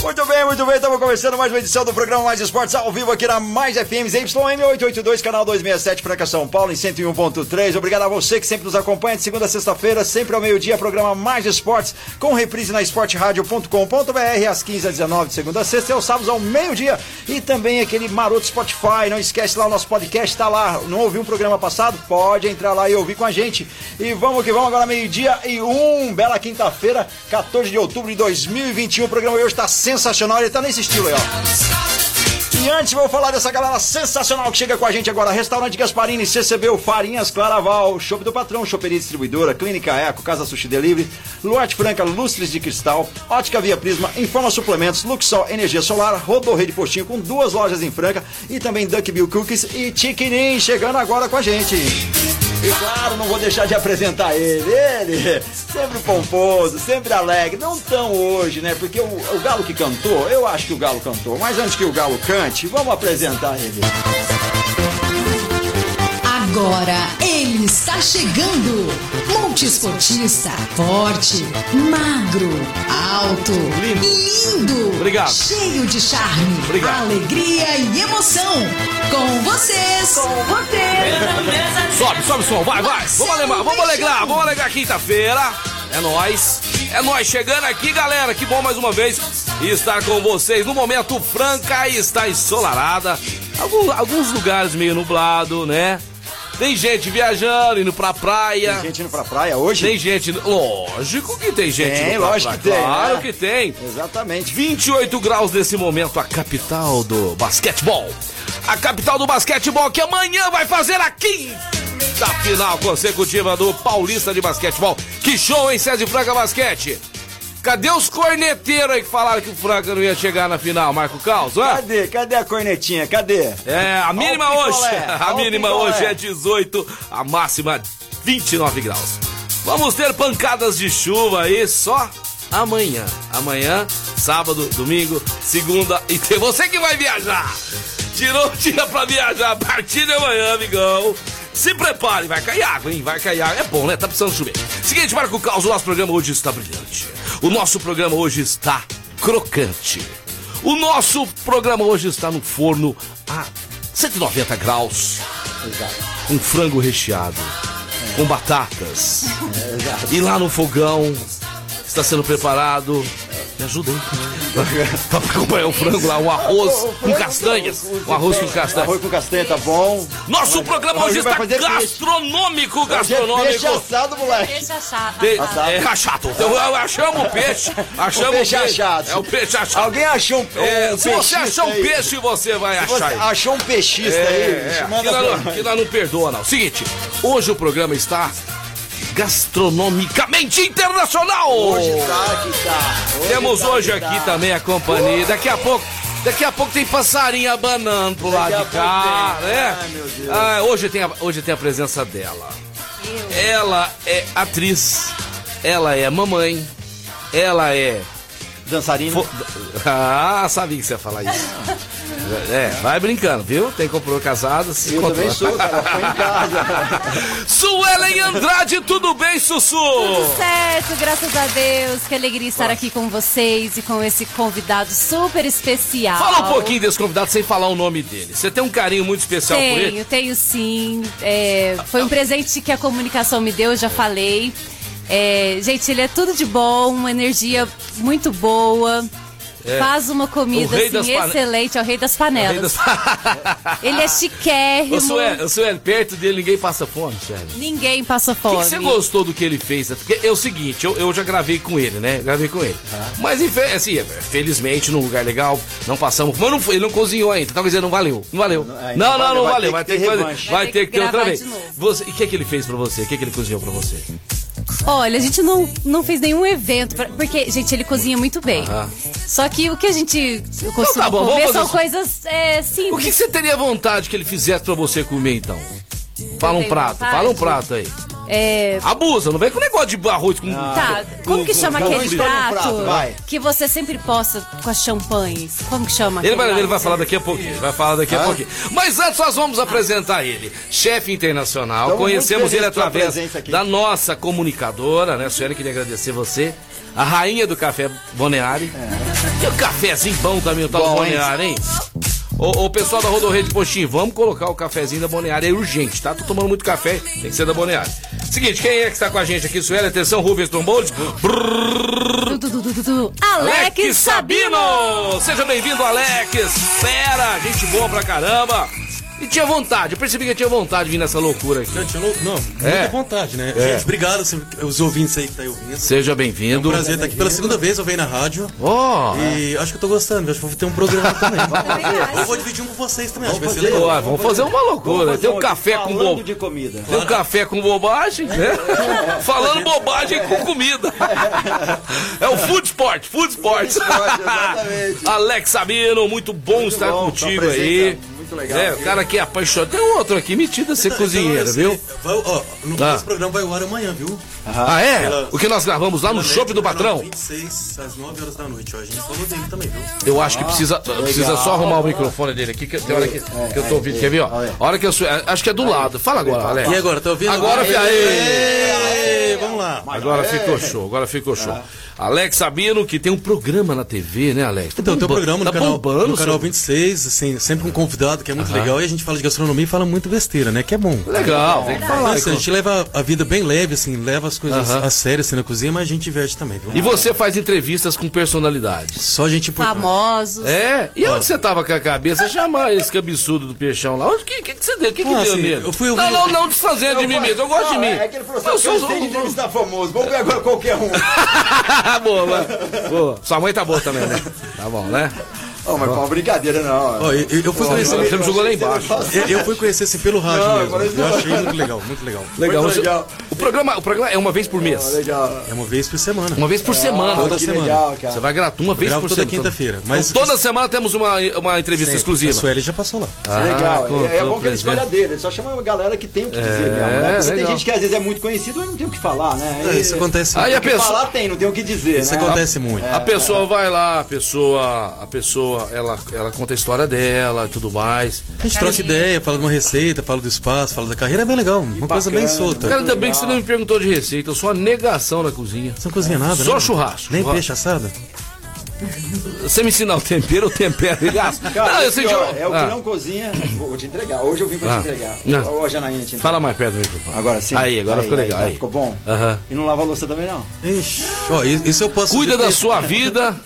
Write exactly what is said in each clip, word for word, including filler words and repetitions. Muito bem, muito bem, estamos começando mais uma edição do programa Mais Esportes ao vivo aqui na Mais F M Z Y M oito oito dois, canal duzentos e sessenta e sete, Franca, São Paulo, em cento e um ponto três. Obrigado a você que sempre nos acompanha de segunda a sexta-feira, sempre ao meio-dia, programa Mais Esportes, com reprise na esporte rádio ponto com ponto b r, às quinze às dezenove, de segunda a sexta, e aos sábados ao meio-dia, e também aquele maroto Spotify. Não esquece lá o nosso podcast, tá lá. Não ouviu um programa passado? Pode entrar lá e ouvir com a gente. E vamos que vamos, agora meio-dia e um, bela quinta-feira, quatorze de outubro de dois mil e vinte e um. O programa hoje está sendo sensacional, ele tá nesse estilo aí, ó. E antes vou falar dessa galera sensacional que chega com a gente agora: Restaurante Gasparini, C C B, o Farinhas Claraval, Chope do Patrão, Chopperia Distribuidora, Clínica Eco, Casa Sushi Delivery, Luarte Franca, Lustres de Cristal, Ótica Via Prisma, Informa Suplementos, Luxor Energia Solar, Rodo Rede Postinho, com duas lojas em Franca, e também Duck Bill Cookies e Tiquinim, chegando agora com a gente. E claro, não vou deixar de apresentar ele, ele, sempre pomposo, sempre alegre, não tão hoje, né, porque o, o Galo que cantou, eu acho que o Galo cantou, mas antes que o Galo cante, vamos apresentar ele. Agora ele está chegando, multiesportista, forte, magro, alto, lindo, lindo, obrigado, cheio de charme, obrigado, alegria e emoção. Com vocês, com vocês. Sobe, sobe, som, vai, vai. Vamos levar, vamos alegrar, vamos alegrar quinta-feira. É nóis, é nóis chegando aqui, galera. Que bom mais uma vez estar com vocês. No momento, Franca está ensolarada. Alguns, alguns lugares meio nublado, né? Tem gente viajando, indo pra praia. Tem gente indo pra praia hoje? Tem gente... Lógico que tem gente tem, indo pra lógico praia. Que tem, claro, né? Que tem. Exatamente. vinte e oito graus nesse momento, a capital do basquetebol. A capital do basquetebol que amanhã vai fazer a quinta final consecutiva do Paulista de Basquetebol. Que show, hein, César Franca Basquete? Cadê os corneteiros aí que falaram que o Franca não ia chegar na final, Marco Caos? Ué? Cadê? Cadê a cornetinha? Cadê? É, a mínima hoje, a mínima hoje é dezoito, a máxima vinte e nove graus. Vamos ter pancadas de chuva aí só amanhã. Amanhã, sábado, domingo, segunda e terça. Você que vai viajar! Tirou o dia pra viajar a partir de amanhã, amigão. Se prepare, vai cair água, hein? Vai cair água. É bom, né? Tá precisando chover. Seguinte, Marco Caos, o nosso programa hoje está brilhante. O nosso programa hoje está crocante. O nosso programa hoje está no forno a cento e noventa graus. Exato. Com frango recheado. É. Com batatas. É, exato. E lá no fogão está sendo preparado... Me ajuda aí. Tá pra acompanhar o frango lá, um arroz com castanhas. Um arroz com castanhas. Arroz com castanha, tá bom. Nosso programa hoje está gastronômico, gastronômico. Peixe assado, moleque. Peixe assado. É achado. Achamos o peixe. Achamos o peixe achado. É o peixe achado. Alguém achou um peixe. Se você achar um peixe, você vai achar. Achou um peixista aí. Que nós não perdoa, não. Seguinte, hoje o programa está... gastronomicamente internacional! Hoje tá, aqui tá. Hoje temos tá, hoje aqui tá. Também a companhia. Daqui a pouco, daqui a pouco tem passarinho abanando pro daqui lado de cá, tem, né? Ai, meu Deus. Ah, hoje, tem a, hoje tem a presença dela. Eu. Ela é atriz, ela é mamãe, ela é... dançarina. Fo... Ah, sabia que você ia falar isso. É, vai brincando, viu? Tem que comprar casado, se eu também sou, cara, foi em casa. Suelen Andrade, tudo bem, Sussu? Tudo certo, graças a Deus. Que alegria estar aqui com vocês e com esse convidado super especial. Fala um pouquinho desse convidado sem falar o nome dele. Você tem um carinho muito especial tenho, por ele? Tenho, tenho sim. É, foi um presente que a comunicação me deu, eu já falei. É, gente, ele é tudo de bom, uma energia muito boa. É. Faz uma comida assim, excelente, é o rei das panelas. Ele é chiquérrimo. Ô, Suelen, Suelen, perto dele ninguém passa fome, sério. Ninguém passa fome. O que, que você gostou do que ele fez? Porque é o seguinte, eu, eu já gravei com ele, né? Gravei com ele. Ah. Mas assim, felizmente, num lugar legal, não passamos. Mas não foi, ele não cozinhou ainda. Então, quer dizer, não valeu. Não valeu. Não, não, não, não, não valeu. Vai ter que ter outra vez. O que é que ele fez pra você? O que é que ele cozinhou pra você? Olha, a gente não, não fez nenhum evento, pra, porque, gente, ele cozinha muito bem. Ah. Só que o que a gente costuma então, tá bom, comer são coisas é, simples. O que você teria vontade que ele fizesse pra você comer, então? Fala um prato, vontade. fala um prato aí. É... Abusa, não vem com negócio de arroz com... Ah, tá, como com, que chama com, aquele prato, prato vai. que você sempre posta com as champanhes? Como que chama ele vai, prato, Ele vai falar daqui a pouquinho, ele vai falar daqui ah? a pouquinho. Mas antes nós vamos ah. apresentar ele. Chefe internacional, Estamos conhecemos ele através da nossa comunicadora, né? Suelen, queria agradecer você. A rainha do café Bonneari. É. E o cafezinho bom também, o tal do Bonneari, hein? Ô, ô, pessoal da Rodo Rede Postinho, vamos colocar o cafezinho da Bonneari, é urgente, tá? Tô tomando muito café, tem que ser da Bonneari. Seguinte, quem é que está com a gente aqui, Sueli? Atenção, Rubens Trombold. Alex Sabino! Seja bem-vindo, Alex! Fera, gente boa pra caramba! E tinha vontade, eu percebi que eu tinha vontade de vir nessa loucura aqui. Eu tinha lou... Não, muita é. vontade, né? É. Gente, obrigado os ouvintes aí que tá aí ouvindo. Seja bem-vindo. É um prazer estar aqui. Pela segunda vez eu venho na rádio. Oh, e é. acho que eu tô gostando, acho que vou ter um programa também. Eu vou dividir um com vocês também, vamos acho que vai ser legal. Ó, vamos, vamos fazer, fazer uma loucura. Fazer Tem um café com bobagem. de comida. Tem claro. um café com bobagem, né? É. Falando bobagem com comida. É o Food Sport, Food Sport. Exatamente. Alex Sabino, muito bom muito estar bom, contigo aí. Legal, é, o cara aqui é apaixonado. Tem um outro aqui metido a ser tá, cozinheiro, então, viu? Vai, ó, no ah. nosso programa vai ao ar amanhã, viu? Ah, é? Pela, o que nós gravamos lá no Chope do Patrão? vinte e seis, às nove horas da noite, ó. A gente falou dele também, viu? Eu acho que precisa, precisa só arrumar o microfone dele aqui, que tem hora que, que eu tô ouvindo. Quer ver, ó? A hora que eu sou, acho que é do lado. Fala agora, Alex. E agora, tá ouvindo? Agora, aê, aê, aê, vamos lá. Agora ficou show, agora ficou show. Alex Sabino, que tem um programa na T V, né, Alex? Então, tem um programa no canal, no canal vinte e seis, assim, sempre com convidado, que é muito uhum. legal, e a gente fala de gastronomia e fala muito besteira, né? Que é bom. Legal, tem que falar. Assim, a gente leva a vida bem leve, assim, leva as coisas uhum. a sério, assim, na cozinha, mas a gente diverte também. Viu? E você faz entrevistas com personalidades. Só gente importante. Famosos. É? E Ó. onde você tava com a cabeça? Chamar esse cabeçudo do Peixão lá. O que, que, que você deu? O que, que ah, deu assim, nele? Eu fui ouvir... Não, não, não desfazer de mim mesmo. Eu gosto não, de mim. É que ele falou assim, eu, eu sou de entrevistar famoso. Vamos ver agora qualquer um. Boa, mas... Boa. Sua mãe tá boa também, né? Tá bom, né? Oh, mas com brincadeira, não. Oh, eu, eu fui oh, conhecer. Você me jogou lá embaixo. Eu, eu fui conhecer assim pelo rádio não, mesmo. Eu não. achei muito legal, muito legal. Legal. Muito legal. O, programa, o programa é uma vez por mês? Oh, legal. É uma vez por semana. Uma vez por é, semana. Toda que semana. Legal, cara. Você vai gratuito uma eu vez por toda semana. quinta-feira. Mas então, toda semana temos uma, uma entrevista Sim, exclusiva. A Sueli já passou lá. Ah, legal. Com, é, é bom que ele escolha dele. Ele só chama uma galera que tem o que dizer. É, mesmo, né? Porque tem gente que às vezes é muito conhecida, mas não tem o que falar, né? É, isso acontece muito. O que falar tem, não tem o que dizer. Isso acontece muito. A pessoa vai lá, a pessoa. A pessoa. Ela, ela conta a história dela e tudo mais. A gente troca ideia, fala de uma receita, fala do espaço, fala da carreira, é bem legal. Uma e coisa bacana, bem solta. Cara, ainda bem que você não me perguntou de receita, eu sou uma negação na cozinha. Você não cozinha nada, Só né? churrasco. Nem churrasco. peixe assado? Você me ensinar o tempero, eu tempero ele assa. Cara, não, eu sei que, ó, é o que ah. não cozinha, vou te entregar. Hoje eu vim pra ah. te entregar. Não. Ô, Janaína, te Fala mais perto do microfone. Agora sim. Aí, agora aí, ficou aí, legal. Aí. Ficou bom? Uh-huh. E não lava a louça também, não? Ixi, ó, isso eu posso Cuida dizer. da sua vida.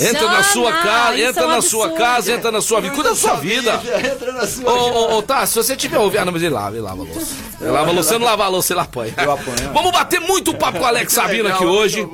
Entra Jana, na sua casa, entra é na absurdo. sua casa, entra na sua vida. Cuida da sua vida. Entra na sua vida. Ô, ô, ô, tá, se você tiver ouvido. Ah, não, mas ele lava, ele lava a louça. Ele lava a louça, você não lava a louça, ele apanha. Eu apanho. Vamos bater muito papo com o Alex Sabino aqui hoje.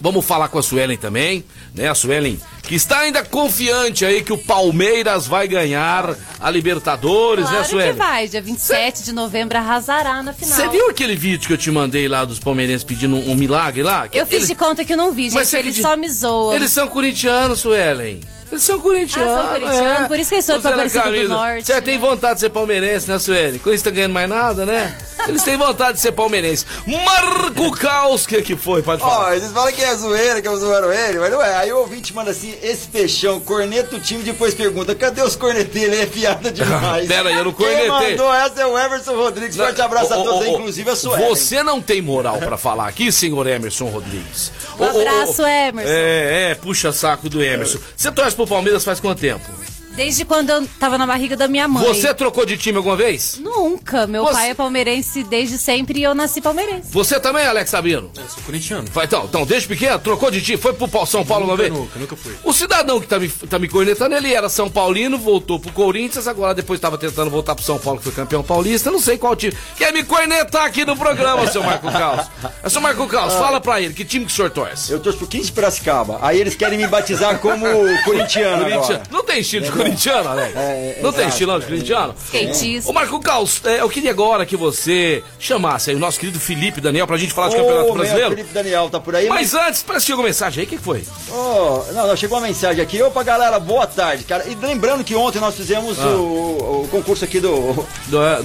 Vamos falar com a Suelen também, né? A Suelen, que está ainda confiante aí que o Palmeiras vai ganhar a Libertadores, claro, né, Suelen? Claro que vai, dia vinte e sete Cê... de novembro arrasará na final. Você viu aquele vídeo que eu te mandei lá dos palmeirenses pedindo um, um milagre lá? Eu fiz eles... de conta que eu não vi, gente, mas eles só me zoam. Eles são corintianos, Suelen. Eles são corintianos. Ah, são corintianos, é. por isso que eles são do do Norte. Você tem vontade de ser palmeirense, né, Sueli? Quando eles estão ganhando mais nada, né? Eles têm vontade de ser palmeirense. Marco Caos, que que foi? Pode falar. Ó, oh, eles falam que é zoeira, que eu zoando ele, mas não é. Aí o ouvinte manda assim, esse Peixão, corneta o time, depois pergunta, cadê os corneteiros? Ele é fiada demais. Pera aí, eu não cornetei. Quem mandou essa é o Emerson Rodrigues. Forte abraço oh, a todos, oh, oh, inclusive a Sueli. Você não tem moral pra falar aqui, senhor Emerson Rodrigues. Um abraço, oh, oh, oh. Emerson. É, é, puxa saco do Emerson. Você torce o Palmeiras faz quanto tempo? Desde quando eu tava na barriga da minha mãe. Você trocou de time alguma vez? Nunca. Meu Você... pai é palmeirense desde sempre e eu nasci palmeirense. Você também, Alex Sabino? Eu sou corintiano. Então, então, desde pequeno, trocou de time, foi pro São Paulo nunca, uma vez? Nunca, nunca fui. O cidadão que tá me, tá me cornetando, ele era São Paulino, voltou pro Corinthians, agora depois tava tentando voltar pro São Paulo, que foi campeão paulista, não sei qual time. Quer me cornetar aqui no programa, seu Marco Caos. Seu Marco Caos, ah, fala pra ele, que time que o senhor torce? Eu torço pro quinze de Piracicaba, aí eles querem me batizar como corintiano agora. Não tem estilo de corintiano, Alex. É, é, não é, tem estilão de corintiano? Skatista. Ô Marco Caos, é, eu queria agora que você chamasse aí o nosso querido Felipe Daniel pra gente falar de oh, campeonato brasileiro. O Felipe Daniel tá por aí. Mas, mas... antes, parece que chegou mensagem aí, o que foi? Oh, não, não, chegou uma mensagem aqui. Opa, galera, boa tarde, cara. E lembrando que ontem nós fizemos ah. o, o concurso aqui do... Do,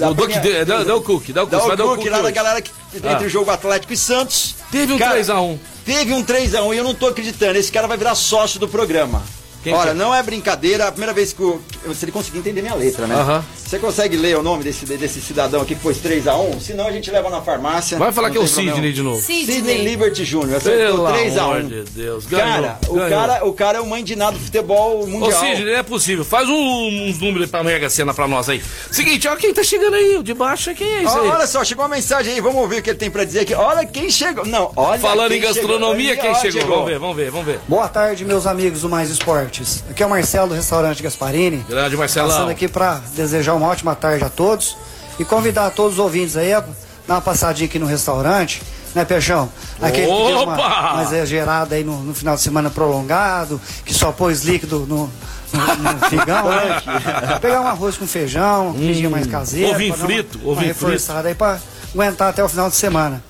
do, do, do, do, do Cook, dá o Cook. Dá o Cook, lá da galera que, ah. entre o jogo Atlético e Santos. Teve um três a um. Teve um três a um e eu não tô acreditando. Esse cara vai virar sócio do programa. Quem Olha, que... não é brincadeira, a primeira vez que eu, se ele conseguir entender minha letra, né? Uh-huh. Você consegue ler o nome desse, desse cidadão aqui que foi três a um? Se não, a gente leva na farmácia. Vai falar que é o Sidney problema. de novo. Sidney, Sidney Liberty Júnior. três a um. De Deus. Ganhou, cara, ganhou. O cara, o cara é o mandinado do futebol mundial. Ô Sidney, não é possível. Faz um, uns números pra Mega Sena pra nós aí. Seguinte, olha quem tá chegando aí, o de baixo é quem é isso aí. Olha só, chegou uma mensagem aí, vamos ouvir o que ele tem pra dizer aqui. Olha quem chegou. Não, olha Falando quem em gastronomia, chegou. quem olha, chegou. chegou. Vamos ver, vamos ver, vamos ver. Boa tarde, meus amigos do Mais Esporte. Aqui é o Marcelo do Restaurante Gasparini. Grande Marcelão. Passando aqui para desejar uma ótima tarde a todos e convidar a todos os ouvintes aí a dar uma passadinha aqui no restaurante, né, Peixão? Aquele Opa! que deu uma, uma exagerada aí no, no final de semana prolongado, que só pôs líquido no, no, no figão, né? Pegar um arroz com feijão, um hum, feijão mais caseiro. Ovinho frito, uma, ovinho uma frito. Aí para aguentar até o final de semana.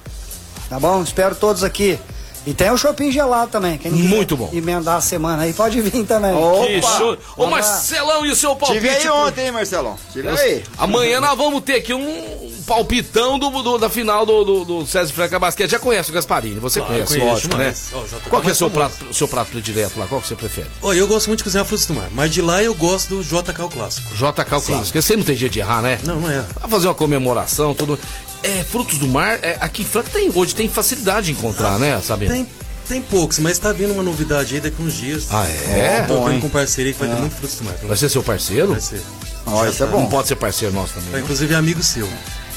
Tá bom? Espero todos aqui. E tem o shopping gelado também. Quem Muito bom. emendar a semana aí, pode vir também. Opa, que show. Ô Olá. Marcelão, e o seu palpite? Tive aí ontem, hein, Marcelão? Tive aí. Amanhã nós vamos ter aqui um palpitão do, do, da final do, do, do César Franca Basquete. Já conhece o Gasparini, você claro, conhece, lógico, né? Oh, Qual que é o seu prato, seu prato predileto lá? Qual que você prefere? Oh, eu gosto muito de cozinhar frutos do mar, mas de lá eu gosto do J K o Clássico. J K o Clássico. Você não tem jeito de errar, né? Não, não é. Vai fazer uma comemoração, tudo... É, frutos do mar, é, aqui em Franca tem, hoje tem facilidade de encontrar, ah, né, Sabino? Tem, tem poucos, mas tá vindo uma novidade aí daqui uns dias. Ah, é? Tô vindo com parceria que vai ah. ter muito frutos do mar. Vai ser seu parceiro? Vai ser. Ah, isso é bom. Não pode ser parceiro nosso também. Vai, inclusive é amigo seu.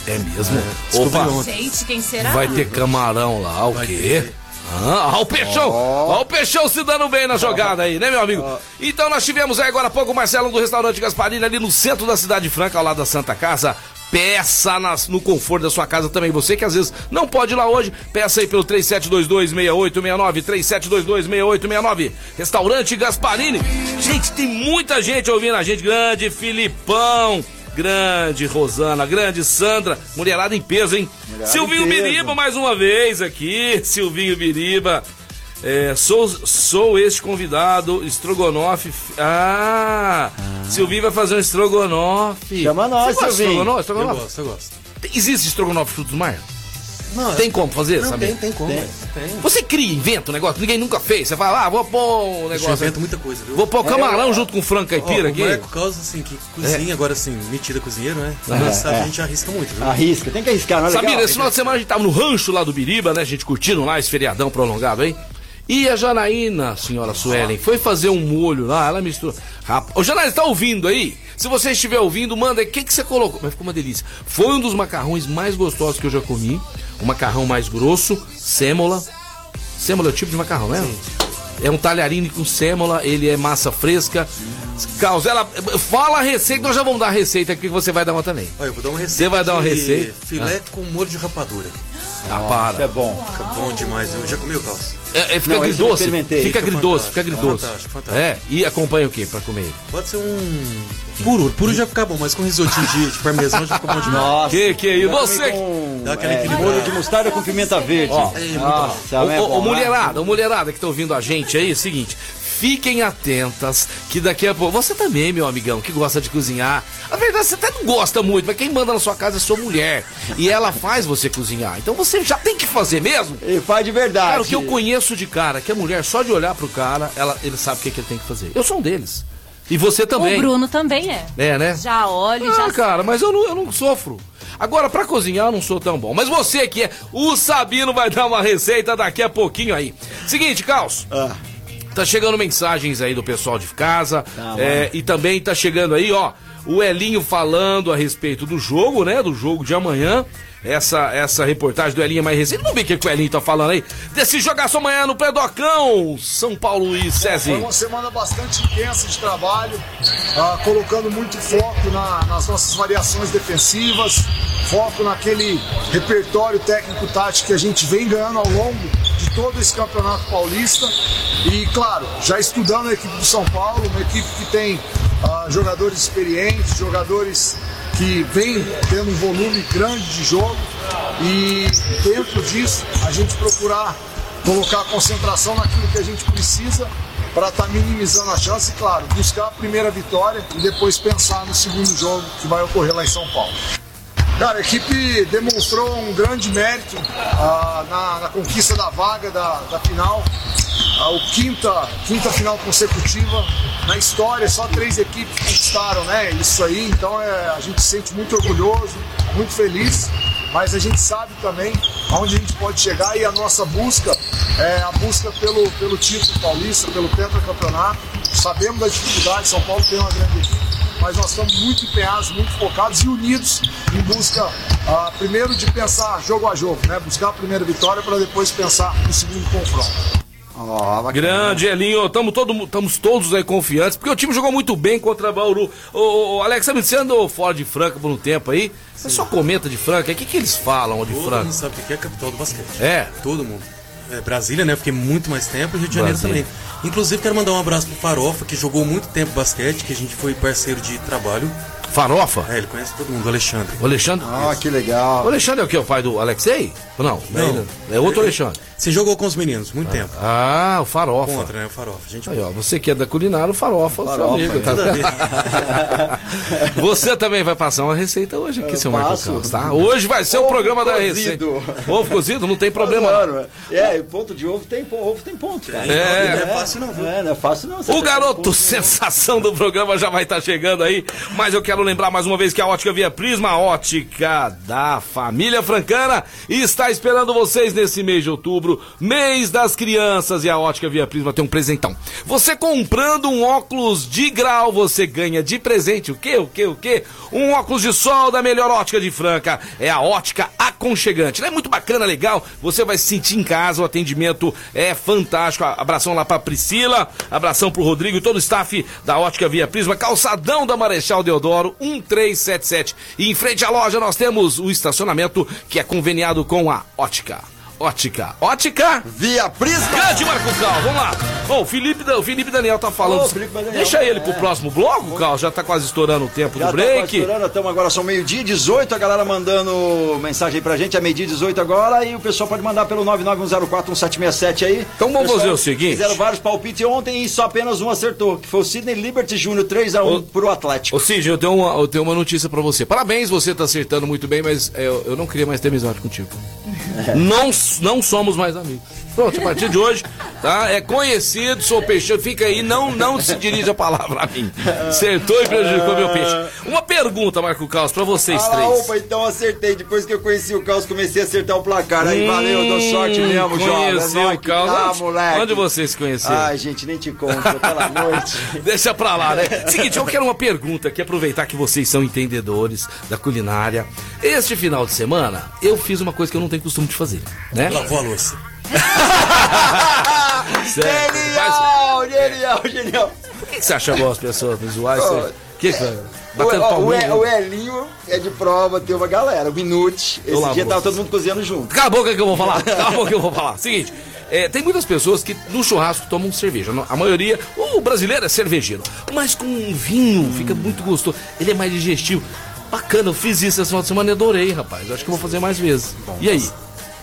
É mesmo? É. Opa, gente, quem será? Vai ter camarão lá, o vai quê? Ter. Ah, ó o Peixão, oh. ó o Peixão se dando bem na jogada aí, né, meu amigo? Oh. Então nós tivemos aí agora há pouco o Marcelo do Restaurante Gasparini ali no centro da cidade de Franca, ao lado da Santa Casa. Peça nas, no conforto da sua casa também. Você que às vezes não pode ir lá hoje, peça aí pelo três sete dois dois, seis oito seis nove, três sete dois dois, seis oito seis nove. Restaurante Gasparini. Gente, tem muita gente ouvindo a gente. Grande Filipão, grande Rosana, grande Sandra. Mulherada em peso, hein? Mulherada Silvinho Biriba mais uma vez aqui. Silvinho Biriba. É, sou, sou este convidado, estrogonofe. Ah, ah, Silvinho vai fazer um estrogonofe. Chama nós, Silvinho. Estrogonofe, estrogonofe? Eu gosto, eu gosto. Existe estrogonofe frutos do mar? Não, tem como fazer, não, sabe? Tem, tem como. Tem. Tem. Você cria, inventa um negócio, ninguém nunca fez. Você fala, ah, vou pôr um negócio. Eu invento muita coisa, viu? Vou pôr camarão é, junto com frango caipira aqui. O Marco Caos, assim, que cozinha, é. agora assim, metida cozinheiro, né? É, sabe, é. A gente arrisca muito, viu? Arrisca, tem que arriscar, não é? Sabia, esse final de semana a gente tava no rancho lá do Biriba, né? A gente curtindo lá esse feriadão prolongado, hein? E a Janaína, senhora Suelen, foi fazer um molho lá, ela misturou. Rapaz, ô Janaína, tá ouvindo aí? Se você estiver ouvindo, manda aí, o que que você colocou? Mas ficou uma delícia. Foi um dos macarrões mais gostosos que eu já comi. Um macarrão mais grosso, sêmola. Sêmola é o tipo de macarrão, né? É um talharine com sêmola, ele é massa fresca. Caos, ela fala a receita, nós já vamos dar a receita aqui que você vai dar uma também. Olha, eu vou dar uma receita. Você vai dar uma receita. Filé ah. com molho de rapadura. Ah, para. Isso é bom. Fica bom demais, eu já comi o Caos. É, é, fica não, agridoce, fica, fica agridoce, fica agridoce. Fantástico, fantástico. É, e acompanha o que pra comer? Pode ser um... Puro, puro já fica bom, mas com risotinho de, de parmesão já fica bom demais. Nossa, que que é isso? Você... Com, dá aquele é, molho de mostarda com pimenta verde. Ó, é, nossa, o, é bom, o, o mulherada, o mulherada que tá ouvindo a gente aí, é o seguinte... Fiquem atentas, que daqui a pouco... Você também, meu amigão, que gosta de cozinhar. A verdade, você até não gosta muito, mas quem manda na sua casa é sua mulher. E ela faz você cozinhar. Então você já tem que fazer mesmo. E faz de verdade. Cara, o que eu conheço de cara, que a mulher, só de olhar pro cara, ela, ele sabe o que, é que ele tem que fazer. Eu sou um deles. E você também. O Bruno também é. É, né? Já olha e ah, já... Ah, cara, mas eu não, eu não sofro. Agora, pra cozinhar, eu não sou tão bom. Mas você que é... O Sabino vai dar uma receita daqui a pouquinho aí. Seguinte, Caos. Ah... Tá chegando mensagens aí do pessoal de casa, tá, é, e também tá chegando aí, ó, o Elinho falando a respeito do jogo, né, do jogo de amanhã, essa, essa reportagem do Elinho é mais recente, vamos ver o que, que o Elinho tá falando aí, desse jogaço amanhã no Predocão, São Paulo e César. Foi uma semana bastante intensa de trabalho, ah, colocando muito foco na, nas nossas variações defensivas, foco naquele repertório técnico-tático que a gente vem ganhando ao longo de todo esse campeonato paulista e, claro, já estudando a equipe do São Paulo, uma equipe que tem uh, jogadores experientes, jogadores que vêm tendo um volume grande de jogo e, dentro disso, a gente procurar colocar a concentração naquilo que a gente precisa para estar tá minimizando a chance e, claro, buscar a primeira vitória e depois pensar no segundo jogo que vai ocorrer lá em São Paulo. Cara, a equipe demonstrou um grande mérito ah, na, na conquista da vaga da, da final, ah, o quinta, quinta final consecutiva. Na história, só três equipes conquistaram, né? Isso aí, então é, a gente se sente muito orgulhoso, muito feliz, mas a gente sabe também aonde a gente pode chegar e a nossa busca é a busca pelo, pelo título paulista, pelo tetracampeonato. Sabemos da dificuldade, São Paulo tem uma grande equipe, mas nós estamos muito empenhados, muito focados e unidos em busca, ah, primeiro de pensar jogo a jogo, né? Buscar a primeira vitória para depois pensar no segundo confronto. Oh, grande Elinho, estamos todo, todos aí confiantes, porque o time jogou muito bem contra Bauru. Ô, ô Alex, você andou fora de Franca por um tempo aí? Você só comenta de Franca, o que, que eles falam de todo Franca? Todo mundo sabe que é a capital do basquete. É? Todo mundo. É, Brasília, né? Eu fiquei muito mais tempo, e Rio de Janeiro Brasília também. Inclusive, quero mandar um abraço pro Farofa, que jogou muito tempo basquete, que a gente foi parceiro de trabalho. Farofa? É, ele conhece todo mundo, o Alexandre. O Alexandre? Ah, que legal. O Alexandre é o que? O pai do Alexei? Não, não. É outro Alexandre. Você jogou com os meninos, muito ah, tempo. Ah, o Farofa. Contra, né? O Farofa. Gente... Aí, ó, você que é da culinária, o Farofa, o Farofa, seu amigo. Tá... Você também vai passar uma receita hoje aqui, eu seu Marco Caos, tá? Hoje vai ser ovo o programa cozido da receita. Ovo cozido, não tem problema. Não. É, ponto de ovo tem ponto, ovo tem ponto, cara. É, não é fácil não. É, não é fácil não. Você o garoto um sensação do programa já vai estar tá chegando aí, mas eu quero lembrar mais uma vez que a Ótica Via Prisma, a ótica da família francana, está esperando vocês nesse mês de outubro, mês das crianças, e a Ótica Via Prisma tem um presentão. Você comprando um óculos de grau, você ganha de presente o quê? O quê? O quê? Um óculos de sol da melhor ótica de Franca. É a ótica aconchegante. Não é muito bacana, legal? Você vai se sentir em casa, o atendimento é fantástico. Abração lá pra Priscila, abração pro Rodrigo e todo o staff da Ótica Via Prisma, calçadão da Marechal Deodoro um três sete sete. E em frente à loja nós temos o estacionamento que é conveniado com a Ótica. Ótica, Ótica Via Prisma. Grande Marco Caos, vamos lá. Bom, o Felipe, o Felipe Daniel tá falando. Ô, Felipe Daniel, deixa ele é. pro próximo bloco, Caos. Já tá quase estourando o tempo já do break. Já tá estourando, estamos agora, são meio-dia e dezoito. A galera mandando mensagem aí pra gente, é meio-dia e dezoito agora. E o pessoal pode mandar pelo nove nove um zero quatro um sete seis sete aí. Então vamos fazer o seguinte: fizeram vários palpites ontem e só apenas um acertou, que foi o Sidney Liberty Júnior, três a um pro Atlético. Ô, Sidney, eu tenho uma, eu tenho uma notícia pra você. Parabéns, você tá acertando muito bem, mas eu, eu não queria mais ter amizade contigo. É. Não sou. Não somos mais amigos. Pronto, a partir de hoje, tá? É conhecido, sou peixão, fica aí, não, não se dirige a palavra a mim. Acertou e prejudicou meu peixe. Uma pergunta, Marco Caos, pra vocês ah, três. Opa, então acertei. Depois que eu conheci o Caos, comecei a acertar o placar. Aí, hum, valeu, dou sorte mesmo, Jorge. Conheci o Caos. Tá, moleque. Onde vocês conheceram? Ai, gente, nem te conta, pela noite. Deixa pra lá, né? Seguinte, eu quero uma pergunta aqui, aproveitar que vocês são entendedores da culinária. Este final de semana, eu fiz uma coisa que eu não tenho costume de fazer, né? Lavou a louça. Genial, genial, genial. Por que você acha bom as pessoas visuais? Oh, que que é, o, o, o Elinho é de prova, tem uma galera. O Minute, esse dia tava todo mundo cozinhando junto. Cala a boca que eu vou falar, cala a boca que eu vou falar. Seguinte, é, tem muitas pessoas que no churrasco tomam cerveja. A maioria, o brasileiro é cervejeiro, mas com um vinho fica muito gostoso. Ele é mais digestivo. Bacana, eu fiz isso essa semana e adorei, rapaz. Eu acho que eu vou fazer mais vezes. Bom, e aí?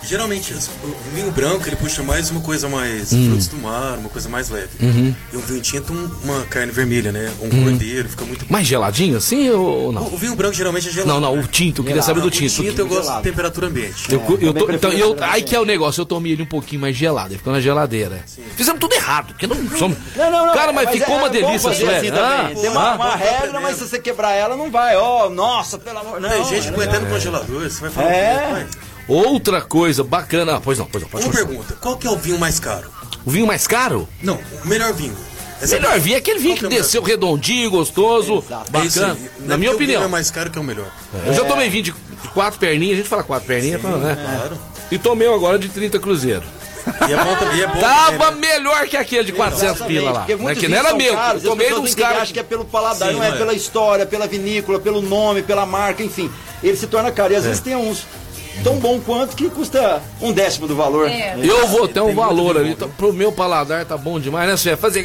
Geralmente, o vinho branco, ele puxa mais uma coisa mais hum. frutos do mar, uma coisa mais leve. Uhum. E um vinho tinto, uma carne vermelha, né? Ou um uhum. cordeiro, fica muito... Mais geladinho assim ou não? O, o vinho branco geralmente é gelado. Não, não, o tinto, eu queria saber do tinto. O tinto eu gosto de temperatura ambiente. É, eu, eu tô, então, eu, aí que é o negócio, eu tomei ele um pouquinho mais gelado, ele ficou na geladeira. Sim. Fizemos tudo errado, porque não... Não, não, não. Cara, mas, mas ficou é, uma delícia, Suelen. Assim ah, tem uma, ah, uma regra, mas se você quebrar ela, não vai. Ó, oh, nossa, pelo amor... Não, tem gente que põe até no congelador, você vai falar... É... Outra coisa bacana... Pois não, pois não. Pode Uma continuar. Pergunta, qual que é o vinho mais caro? O vinho mais caro? Não, o melhor vinho. Essa melhor é... vinho é aquele vinho qual que, que é desceu redondinho, gostoso, exato, bacana. É na minha opinião. O vinho é mais caro que é o melhor. É. Eu já tomei vinho de quatro perninhas, a gente fala quatro perninhas, sim, pra, né? É. Claro. E tomei agora de trinta cruzeiro. E é bom também, é bom tava também, né? Melhor que aquele de quatrocentos pila lá. Né? Que não era meu, caros, eu tomei uns caras. Acho que é pelo paladar, sim, não é, é pela história, pela vinícola, pelo nome, pela marca, enfim. Ele se torna caro. E às é. vezes tem uns tão bom quanto que custa um décimo do valor. É. Eu vou ter um valor ali, tá, pro meu paladar tá bom demais, né, Suelen? Fazer,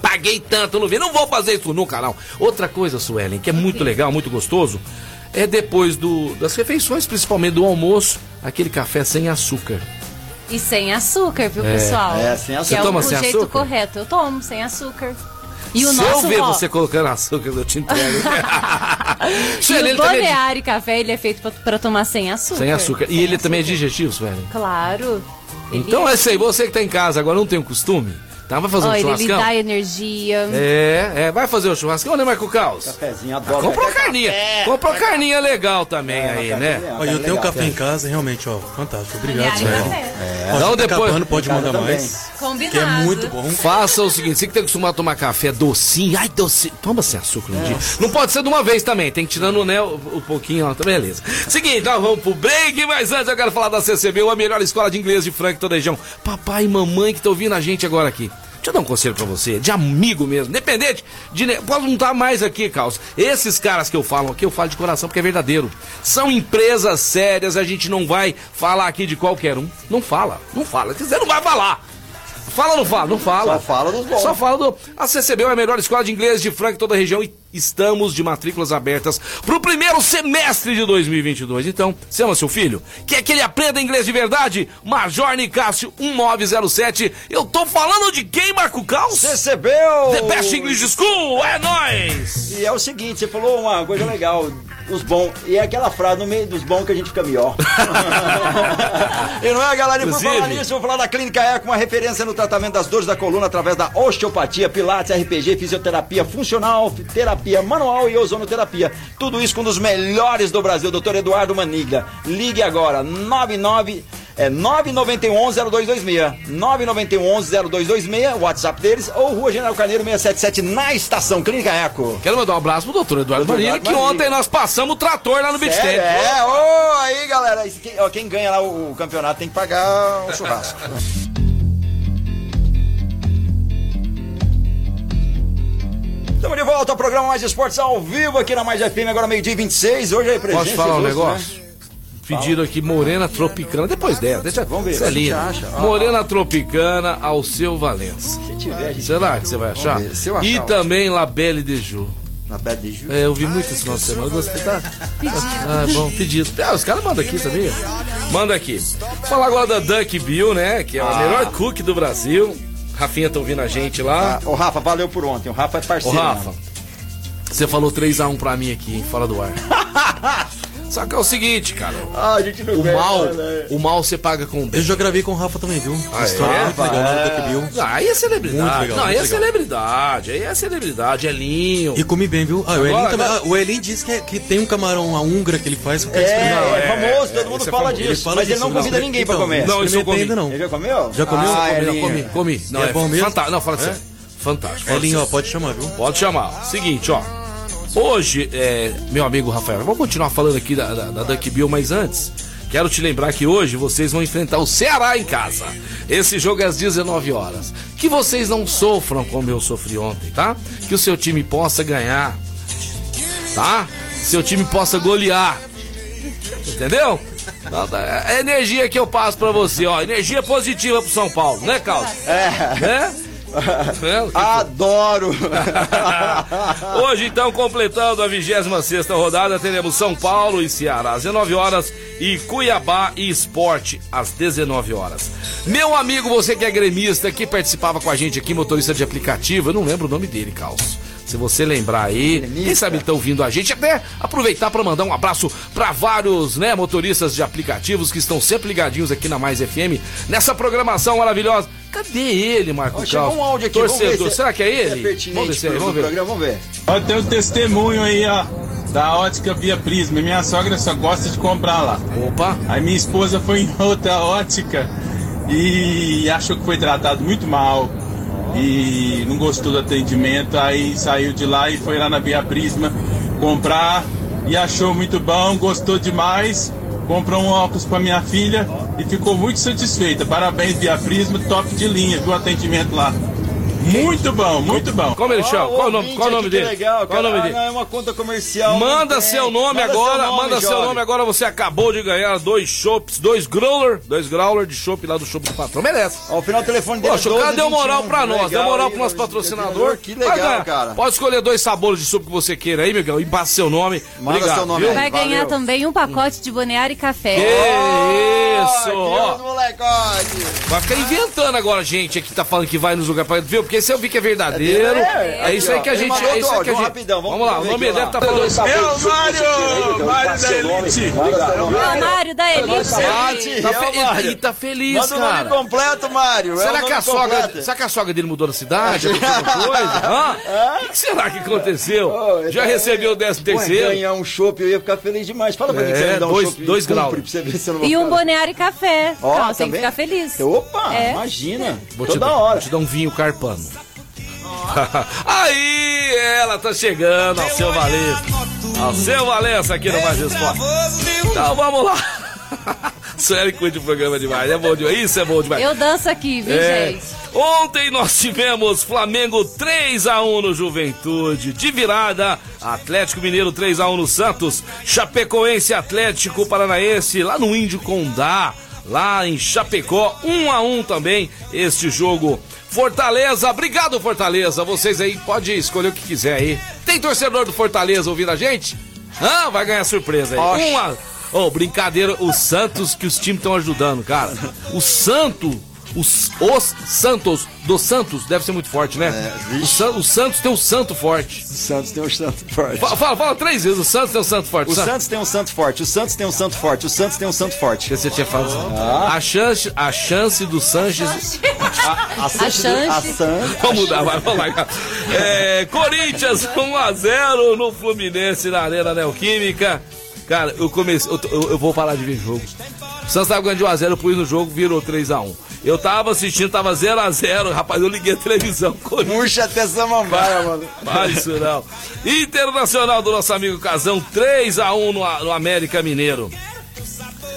paguei tanto, não vi, não vou fazer isso nunca, não. Outra coisa, Suelen, que é muito legal, muito gostoso, é depois do, das refeições, principalmente do almoço, aquele café sem açúcar. E sem açúcar, viu, é, pessoal? É, sem açúcar. Você é toma sem açúcar? É o jeito correto, eu tomo sem açúcar. E o Se nosso eu ver ó... você colocando açúcar, eu te entrego. E o Bonneari café, ele é feito pra, pra tomar sem açúcar. Sem açúcar. E sem ele açúcar. Também é digestivo, Suelen? Claro. Então é isso aí, você que tá em casa agora não tem o costume, tá? Vai fazer oh, um churrascão. Ele dá energia. É, é, vai fazer um churrascão, né, Marco Caos? Cafézinho, adoro. Ah, compra uma carninha. É, compra uma carninha legal também é, aí, né? Ó, eu tenho um café em casa, realmente, ó, fantástico. Obrigado, Suelen. É. Então tá depois... Acabando, pode mandar também. Mais. Combinado. Que é muito bom. Faça o seguinte, você que tá acostumado a tomar café docinho, ai, docinho, toma sem açúcar um é. dia. Não pode ser de uma vez também, tem que tirar no né, o, o pouquinho, ó, tá beleza. Seguinte, ó, vamos pro break, mas antes eu quero falar da C C B, a melhor escola de inglês de Franca e toda a região. Papai e mamãe que tá ouvindo a gente agora aqui. Deixa eu dar um conselho pra você, de amigo mesmo, independente de... Pode não estar mais aqui, Caos. Esses caras que eu falo aqui, eu falo de coração porque é verdadeiro. São empresas sérias, a gente não vai falar aqui de qualquer um. Não fala, não fala. Você não vai falar. Fala ou não fala? Não fala. Só fala dos bons. Só fala do... A C C B é a melhor escola de inglês de Franca e toda a região e estamos de matrículas abertas pro primeiro semestre de dois mil e vinte e dois. Então, você ama seu filho? Quer que ele aprenda inglês de verdade? Major Nicásio um nove zero sete. Eu tô falando de quem, Marco Caos? C C B! The Best English School! É nóis! E é o seguinte, você falou uma coisa legal, os bons. E é aquela frase, no meio dos bons que a gente fica melhor. E não é, galera? E por falar nisso, eu vou falar da Clínica Eco, uma referência no tratamento das dores da coluna através da osteopatia, pilates, R P G, fisioterapia funcional, terapia manual e ozonoterapia. Tudo isso com um dos melhores do Brasil, doutor Eduardo Maniglia. Ligue agora, nove nove um um zero dois dois seis, nove nove um um zero dois dois seis, o WhatsApp deles, ou Rua General Carneiro seiscentos e setenta e sete, na Estação Clínica Eco. Quero mandar um abraço pro doutor Eduardo Maniglia, que ontem nós passamos o trator lá no Beach Tennis. É, ô, aí galera, quem, ó, quem ganha lá o, o campeonato tem que pagar o churrasco. Estamos de volta ao programa Mais Esportes ao vivo aqui na Mais F M, agora meio-dia e vinte e seis, hoje é presença. Posso falar um negócio? Né? Pediram aqui Morena Tropicana, depois dela, deixa, vamos ver, é linda. Acha? Ah, Morena Tropicana ao seu Valença. Se tiver, será que você vai achar? Achar e também La Belle de Joux. Na Bad de Ju. É, eu vi muito esse final de semana. Eu gostei, tá? Ah, bom, pedido. Ah, os caras mandam aqui, sabia? Manda aqui. Vou falar agora da Duck Bill, né? Que é a melhor cook do Brasil. Rafinha tá ouvindo a gente lá. Ô, ah, Rafa, valeu por ontem. O Rafa é parceiro. Ô, Rafa, você falou três a um pra mim aqui, hein? Fala do ar. Só que é o seguinte, cara. Ah, a gente não o, vê, mal, né? O mal você paga com o bem. Eu já gravei com o Rafa também, viu? Ah, história é, muito legal, é. Né? Ah, aí é celebridade. Muito legal, não, aí é legal. Celebridade. Aí é celebridade, Elinho. E come bem, viu? Ah, o Elinho, também, ah, o Elinho diz que, é, que tem um camarão, a húngara que ele faz. Com é, é, é famoso, todo mundo é fala disso. Ele fala mas disso, ele não convida não, ninguém então, pra comer. Não, isso eu comi. Ainda não. Ele já comeu? Já comeu? Ah, já comi, comi, comi. Não, é, é bom mesmo? Fantástico. Não, fala assim. Fantástico. Elinho, ó, pode chamar, viu? Pode chamar. Seguinte, ó. Hoje, é, meu amigo Rafael, vamos continuar falando aqui da, da, da Duck Bill, mas antes, quero te lembrar que hoje vocês vão enfrentar o Ceará em casa. Esse jogo é às dezenove horas. Que vocês não sofram como eu sofri ontem, tá? Que o seu time possa ganhar, tá? Seu time possa golear, entendeu? É a energia que eu passo pra você, ó, energia positiva pro São Paulo, né, Carlos? É, né? Adoro. Hoje então, completando a vigésima sexta rodada, teremos São Paulo e Ceará às dezenove horas e Cuiabá e Sport às dezenove horas. Meu amigo, você que é gremista, que participava com a gente aqui, motorista de aplicativo, eu não lembro o nome dele, Caos. Se você lembrar aí, gremista. Quem sabe tá ouvindo a gente, até aproveitar para mandar um abraço para vários, né, motoristas de aplicativos que estão sempre ligadinhos aqui na Mais F M, nessa programação maravilhosa. Cadê ele, Marco Caos? Um áudio aqui, torcedor, vamos ver se será que é ele? Se é vamos descer, vamos ver. Programa, vamos ver. Olha, tem um testemunho aí, ó, da Ótica Via Prisma. Minha sogra só gosta de comprar lá. Opa! Aí minha esposa foi em outra ótica e achou que foi tratado muito mal e não gostou do atendimento, aí saiu de lá e foi lá na Via Prisma comprar e achou muito bom, gostou demais. Comprou um óculos para minha filha e ficou muito satisfeita. Parabéns, Via Prisma, top de linha, viu, o atendimento lá. Muito bom, muito bom. Como ele chama? Qual o nome, qual o nome dele? Legal, qual o nome dele? Ah, é uma conta comercial. Manda seu nome manda agora, seu nome, manda jovem. seu nome agora. Você acabou de ganhar dois chopps, dois growler, dois growler de chopp lá do Chope do Patrão. Merece. Ó, o final do telefone dele. Poxa, o cara deu moral pra nós, legal, deu moral aí, pro nosso patrocinador. Que legal, cara. Pode escolher dois sabores de chopp que você queira aí, Miguel, e passa seu nome. Manda Obrigado, seu nome. Aí. Vai ganhar Valeu. também um pacote de Bonneari e café. Que isso, ó. Vai ficar inventando agora, gente, aqui tá falando que vai nos lugares pra... Viu? Porque se eu vi que é verdadeiro, é, é, é isso aí que a gente... É isso aí que a gente... Rapidão, vamos, vamos lá, o nome deve estar falando... Meu Mário! Mário da Elite! Meu Mário da Elite! Ele tá feliz, Manda cara. Manda o nome completo, Mário. Será, é que a sogra, será que a sogra dele mudou na cidade? O que será que aconteceu? Oh, Já tá... recebeu o décimo terceiro? Se ganhar um chopp, eu ia ficar feliz demais. Fala pra mim que você me dá um chopp. Dois graus. E um Bonneari e café. Calma, tem que ficar feliz. Opa, imagina. Toda hora. Vou te dar um vinho carpano. Aí, ela tá chegando, ao seu Valença. Ao seu Valença aqui no Mais Esporte. Então vamos lá. Suelen curte o programa demais, é bom demais. Isso é bom demais. Eu danço aqui, viu, é. gente? Ontem nós tivemos Flamengo três a um no Juventude, de virada. Atlético Mineiro três a um no Santos. Chapecoense, Atlético Paranaense, lá no Índio Condá. Lá em Chapecó, um a um também, este jogo. Fortaleza, obrigado Fortaleza, vocês aí podem escolher o que quiser aí. Tem torcedor do Fortaleza ouvindo a gente? Ah, vai ganhar surpresa aí. um a um. Ô, brincadeira, o Santos que os times estão ajudando, cara. O Santos, os, os Santos, do Santos, deve ser muito forte, né? É, o, San, o Santos tem um santo forte. O Santos tem um santo forte. Fala, fala, fala três vezes, o Santos tem um santo forte. O Santos. Santos tem um santo forte, o Santos tem um santo forte, o Santos tem um santo forte. Você tinha falado ah. a, chance, a chance do Sanches... A, a, a, chance, a chance... Vamos mudar, vai, vamos lá. É, Corinthians um a zero no Fluminense, na Arena Neoquímica. Cara, eu comecei... Eu, eu, eu vou parar de ver jogo. O Santos tava ganhando de um a zero, eu pus no jogo, virou três a um. Eu tava assistindo, tava zero a zero, rapaz, eu liguei a televisão. Murcha até Samambaia, mano. Faz isso não. Internacional do nosso amigo Casão, três a um no, no América Mineiro.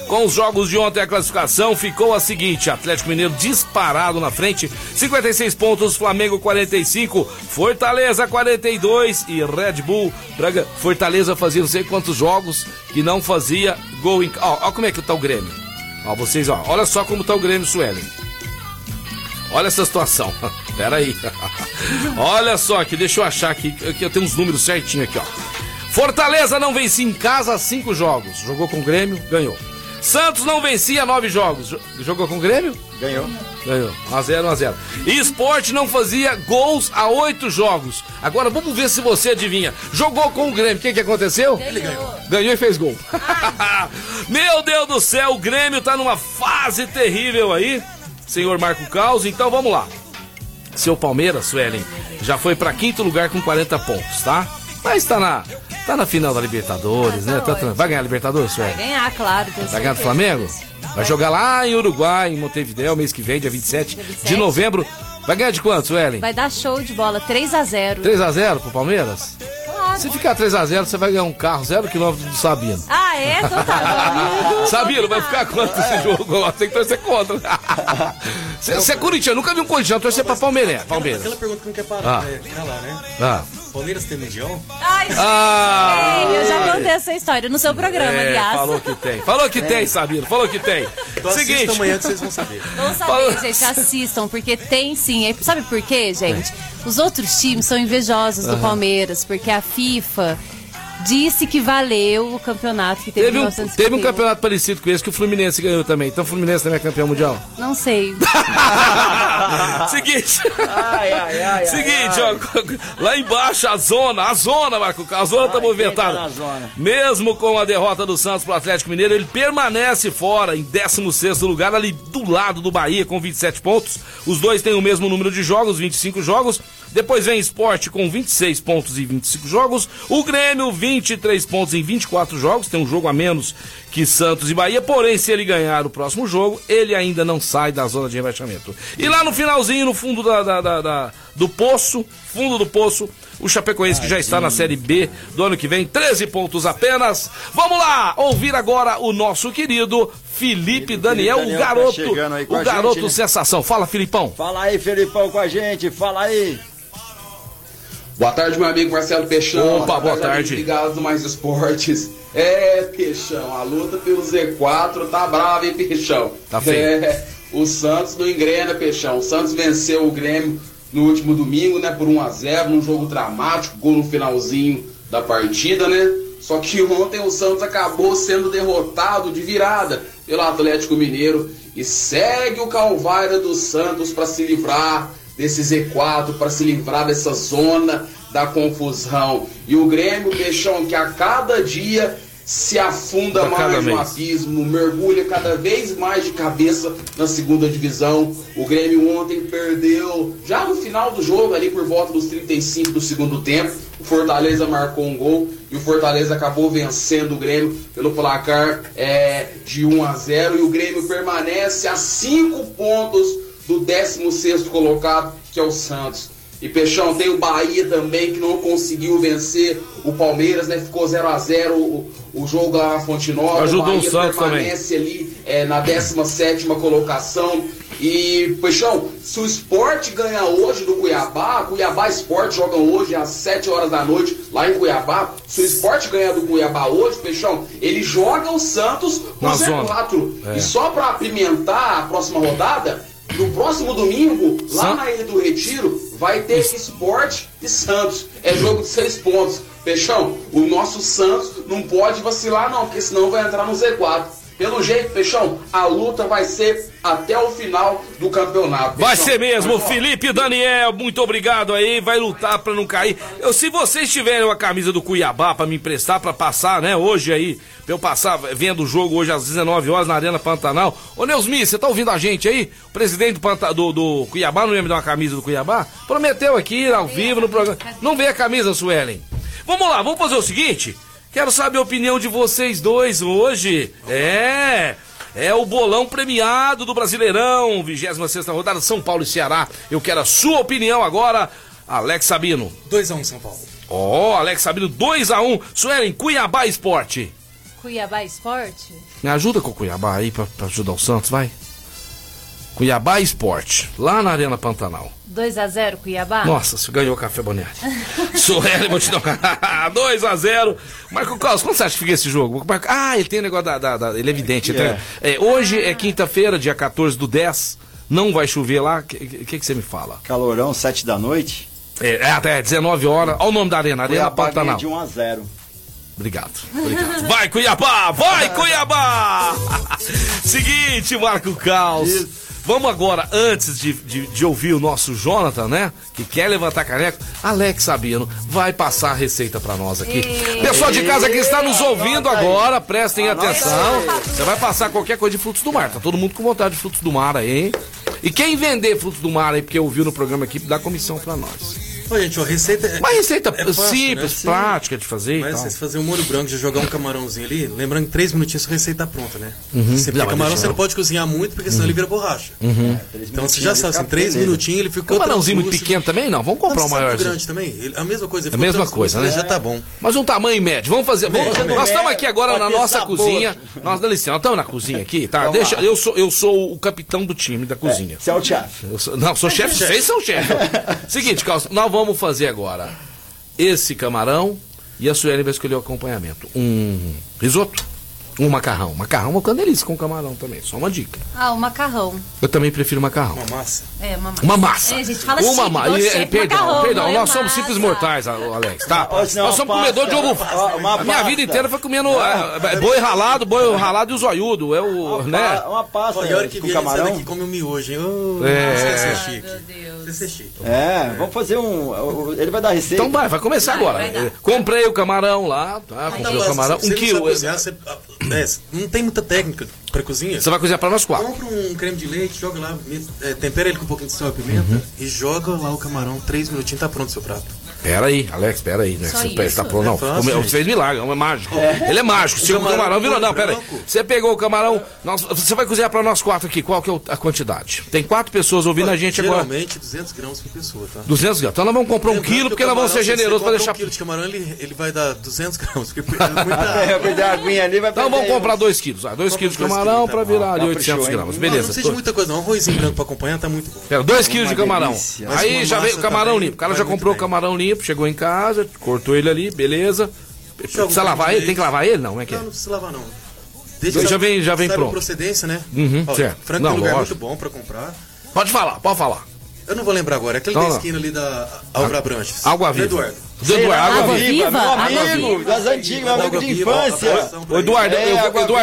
Com os jogos de ontem, a classificação ficou a seguinte: Atlético Mineiro disparado na frente, cinquenta e seis pontos, Flamengo quarenta e cinco, Fortaleza quarenta e dois e Red Bull Braga. Fortaleza fazia não sei quantos jogos que não fazia gol em... Ó, ó como é que tá o Grêmio. Ó, vocês, ó, olha só como tá o Grêmio, Suelen. Olha essa situação. Pera aí. Olha só aqui, deixa eu achar aqui, que eu tenho uns números certinhos aqui, ó. Fortaleza não vencia em casa cinco jogos. Jogou com o Grêmio, ganhou. Santos não vencia nove jogos. Jogou com o Grêmio? Ganhou. Ganhou. um a zero, um a zero. Sport não fazia gols a oito jogos. Agora vamos ver se você adivinha. Jogou com o Grêmio. O que, que aconteceu? Ele ganhou. Ganhou e fez gol. Meu Deus do céu, o Grêmio tá numa fase terrível aí, senhor Marco Caos. Então vamos lá. Seu Palmeiras, Suelen, já foi pra quinto lugar com quarenta pontos, tá? Mas tá na, tá na final da Libertadores, ah, né? Tá, vai ganhar a Libertadores, Suelen? Vai ganhar, claro. Vai ganhar do Flamengo? Vai jogar lá em Uruguai, em Montevideo, mês que vem, dia vinte e sete de novembro. Vai ganhar de quanto, Suelen? Vai dar show de bola, três a zero. três a zero pro Palmeiras? Claro. Se ficar três a zero, você vai ganhar um carro zero quilômetro do Sabino. Ah, é? Então tá bom. Sabino, vai ficar quanto esse jogo lá? Tem que torcer contra. Você, você é corintiano, nunca vi um corintiano torcer pra Palmeiras. Palmeiras. Aquela pergunta que não quer parar, ah. é, calar, né? Ah. Palmeiras tem mundial? Ai, gente, ah, eu já contei essa história no seu programa, é, aliás. Falou que tem. Falou que é. tem, Sabino. Falou que tem. Então seguinte, amanhã que vocês vão saber. Vão saber, falou... gente. Assistam, porque tem sim. Sabe por quê, gente? Os outros times são invejosos do uhum. Palmeiras, porque a FIFA disse que valeu o campeonato que teve, teve em mil novecentos e cinquenta e um. Teve um campeonato parecido com esse que o Fluminense ganhou também. Então o Fluminense também é campeão mundial? Não sei. Seguinte. Ai, ai, ai, seguinte, ai, ai. Ó, lá embaixo a zona, a zona, Marco, a zona ai, tá movimentada. Tá zona. Mesmo com a derrota do Santos pro Atlético Mineiro, ele permanece fora em décimo sexto lugar, ali do lado do Bahia com vinte e sete pontos. Os dois têm o mesmo número de jogos, vinte e cinco jogos. Depois vem Sport com vinte e seis pontos e vinte e cinco jogos. O Grêmio, vinte vinte e três pontos em vinte e quatro jogos, tem um jogo a menos que Santos e Bahia, porém se ele ganhar o próximo jogo, ele ainda não sai da zona de rebaixamento. E lá no finalzinho, no fundo da, da, da, da, do poço, fundo do poço, o Chapecoense, que já está na Série B do ano que vem, treze pontos apenas. Vamos lá, ouvir agora o nosso querido Felipe Daniel, Felipe Daniel o garoto, tá o garoto gente, né? sensação. Fala, Filipão. Fala aí, Filipão, com a gente, fala aí. Boa tarde, meu amigo Marcelo Peixão. Opa, boa tarde. Ligados do Mais Esportes. É, Peixão, a luta pelo Z quatro tá brava, hein, Peixão? Tá feio. É, o Santos não engrena, Peixão. O Santos venceu o Grêmio no último domingo, né, por um a zero, num jogo dramático, gol no finalzinho da partida, né? Só que ontem o Santos acabou sendo derrotado de virada pelo Atlético Mineiro e segue o calvário do Santos para se livrar desse Z quatro, para se livrar dessa zona da confusão. E o Grêmio, Peixão, que a cada dia se afunda mais no abismo, mergulha cada vez mais de cabeça na segunda divisão. O Grêmio ontem perdeu, já no final do jogo, ali por volta dos trinta e cinco do segundo tempo, o Fortaleza marcou um gol e o Fortaleza acabou vencendo o Grêmio pelo placar é, de um a zero, e o Grêmio permanece a cinco pontos do décimo sexto colocado, que é o Santos. E, Peixão, tem o Bahia também, que não conseguiu vencer o Palmeiras, né? Ficou zero a zero o, o jogo lá na Fonte Nova. Ajudou o Bahia, o Santos permanece também ali é, na décima sétima colocação. E, Peixão, se o Sport ganhar hoje do Cuiabá, Cuiabá e Sport jogam hoje às sete horas da noite lá em Cuiabá. Se o Sport ganhar do Cuiabá hoje, Peixão, ele joga o Santos no Z quatro. É. E só para apimentar a próxima rodada, no próximo domingo, lá San... na Ilha do Retiro, vai ter Sport e Santos. É jogo de seis pontos. Peixão, o nosso Santos não pode vacilar não, porque senão vai entrar no Z quatro. Pelo jeito, Peixão, a luta vai ser até o final do campeonato. Peixão, vai ser mesmo. Vai Felipe Daniel, muito obrigado aí. Vai lutar pra não cair. Eu, se vocês tiverem uma camisa do Cuiabá pra me emprestar, pra passar, né, hoje aí, pra eu passar vendo o jogo hoje às dezenove horas na Arena Pantanal. Ô, Neusmi, você tá ouvindo a gente aí? O presidente do, Panta, do, do Cuiabá, não ia me dar uma camisa do Cuiabá? Prometeu aqui, ao vivo, no programa. Não veio a camisa, Suelen. Vamos lá, vamos fazer o seguinte. Quero saber a opinião de vocês dois hoje. É... É o bolão premiado do Brasileirão, vigésima sexta rodada, São Paulo e Ceará. Eu quero a sua opinião agora, Alex Sabino. dois a um, São Paulo. Ó, oh, Alex Sabino, dois a um. Suelen, Cuiabá Esporte. Cuiabá Esporte? Me ajuda com o Cuiabá aí pra, pra ajudar o Santos, vai. Cuiabá Esporte, lá na Arena Pantanal. dois a zero, Cuiabá? Nossa, você ganhou o café Bonneari. Suelen, vou te dar dois a zero. Marco Caos, quando você acha que fica esse jogo? Ah, ele tem um negócio da... da, da ele é evidente. É, ele é. Tem, é, hoje ah. é quinta-feira, dia quatorze do dez. Não vai chover lá. O que, que, que você me fala? Calorão, sete da noite. É, até dezenove horas. Olha o nome da Arena, Arena Cuiabá Pantanal. De um a zero. Obrigado, obrigado. Vai, Cuiabá! Vai, Cuiabá! Seguinte, Marco Caos. Isso. Vamos agora, antes de, de, de ouvir o nosso Jonathan, né? Que quer levantar caneco. Alex Sabino vai passar a receita pra nós aqui. E... Pessoal de casa que está nos ouvindo agora, prestem atenção. Você vai passar qualquer coisa de frutos do mar. Tá todo mundo com vontade de frutos do mar aí, hein? E quem vender frutos do mar aí, porque ouviu no programa aqui, dá comissão pra nós. Pô, gente, ó, receita é, uma receita é fácil, simples, né? Prática de fazer. Mas se você fazer um molho branco, de jogar um camarãozinho ali, lembrando que três minutinhos a receita tá pronta, né? Uhum. Você não, camarão você não pode cozinhar muito, porque uhum. senão ele vira borracha. Uhum. É, então você já sabe, assim, três minutinhos ele ficou. Camarãozinho muito pequeno também? Não, vamos comprar um maior. Grande também? Ele, a mesma coisa. Ele a mesma coisa, né? Já tá bom. Mas um tamanho médio. Vamos fazer. Vamos, é, nós estamos aqui agora é, na nossa sabor. cozinha. Nós, dá licença, nós estamos na cozinha aqui, tá? Vamos Deixa, eu sou, eu sou o capitão do time da cozinha. Você é o chefe. Não, sou chefe, vocês são chefe. Seguinte, Carlos, nós vamos fazer agora esse camarão e a Sueli vai escolher o acompanhamento. Um risoto, um macarrão. Macarrão é uma delícia com camarão também, só uma dica. Ah, o macarrão. Eu também prefiro macarrão. Uma massa. É, uma massa. Uma massa. É, a gente fala assim, uma ma... é, é, Perdão, macarrão, perdão. Nós é somos massa. Simples mortais, Alex, tá? Hoje não, nós somos comedores de ovo. A minha vida inteira foi comendo é, boi ralado, boi ralado e o zoiudo. É o, uma, né? Uma pasta. Olha, olha que com camarão. Aqui come um miojo, hein? Oh, é. Nossa, ah, chique. Meu Deus. É, vamos fazer um... Ele vai dar receita. Então vai, vai começar vai, agora. Vai comprei o camarão lá, tá? Comprei não, o camarão, um quilo. Não, cozinhar, você, é, não tem muita técnica pra cozinha. Você vai cozinhar pra nós quatro. Compra um creme de leite, joga lá, é, tempera ele com um pouquinho de sal e pimenta uhum. e joga lá o camarão, três minutinhos, tá pronto o seu prato. Pera aí, Alex, pera aí. Né? Você está pronto, não. É o, fez milagre, é mágico. É. Ele é mágico. Se o camarão, camarão virou, não, pera aí. Você pegou o camarão, nós, você vai cozinhar para nós quatro aqui. Qual que é a quantidade? Tem quatro pessoas ouvindo Olha, a gente geralmente, agora. Geralmente duzentos gramas por pessoa, tá? duzentos gramas. Então nós vamos comprar um quilo, porque nós vamos ser generosos para deixar. Um quilo de camarão, ele, ele vai dar duzentos gramas. Porque é muita... é, vai dar aguinha ali, vai então vamos comprar dois quilos. Ah, dois quilos de camarão para virar ali oitocentos gramas. Beleza. Não precisa de muita coisa, não. Um arrozinho branco para acompanhar tá muito bom. Dois quilos de camarão. Aí já veio o camarão limpo. O cara já comprou o camarão limpo. Chegou em casa, cortou ele ali, beleza. Joga precisa lavar ele? Jeito. Tem que lavar ele? Não, como é que é? Não, não precisa lavar, não. Deixa já, sabe, vem, já vem pronto. Procedência, né? Uhum, ó, certo. Franca é um lugar lógico. Muito bom pra comprar. Pode falar, pode falar. Eu não vou lembrar agora, é aquele então, da esquina ali da Álvaro Abranches. Água Viva. Eduardo. Eduardo, Água Viva, meu amigo, das antigas, meu amigo de infância. Eduardo,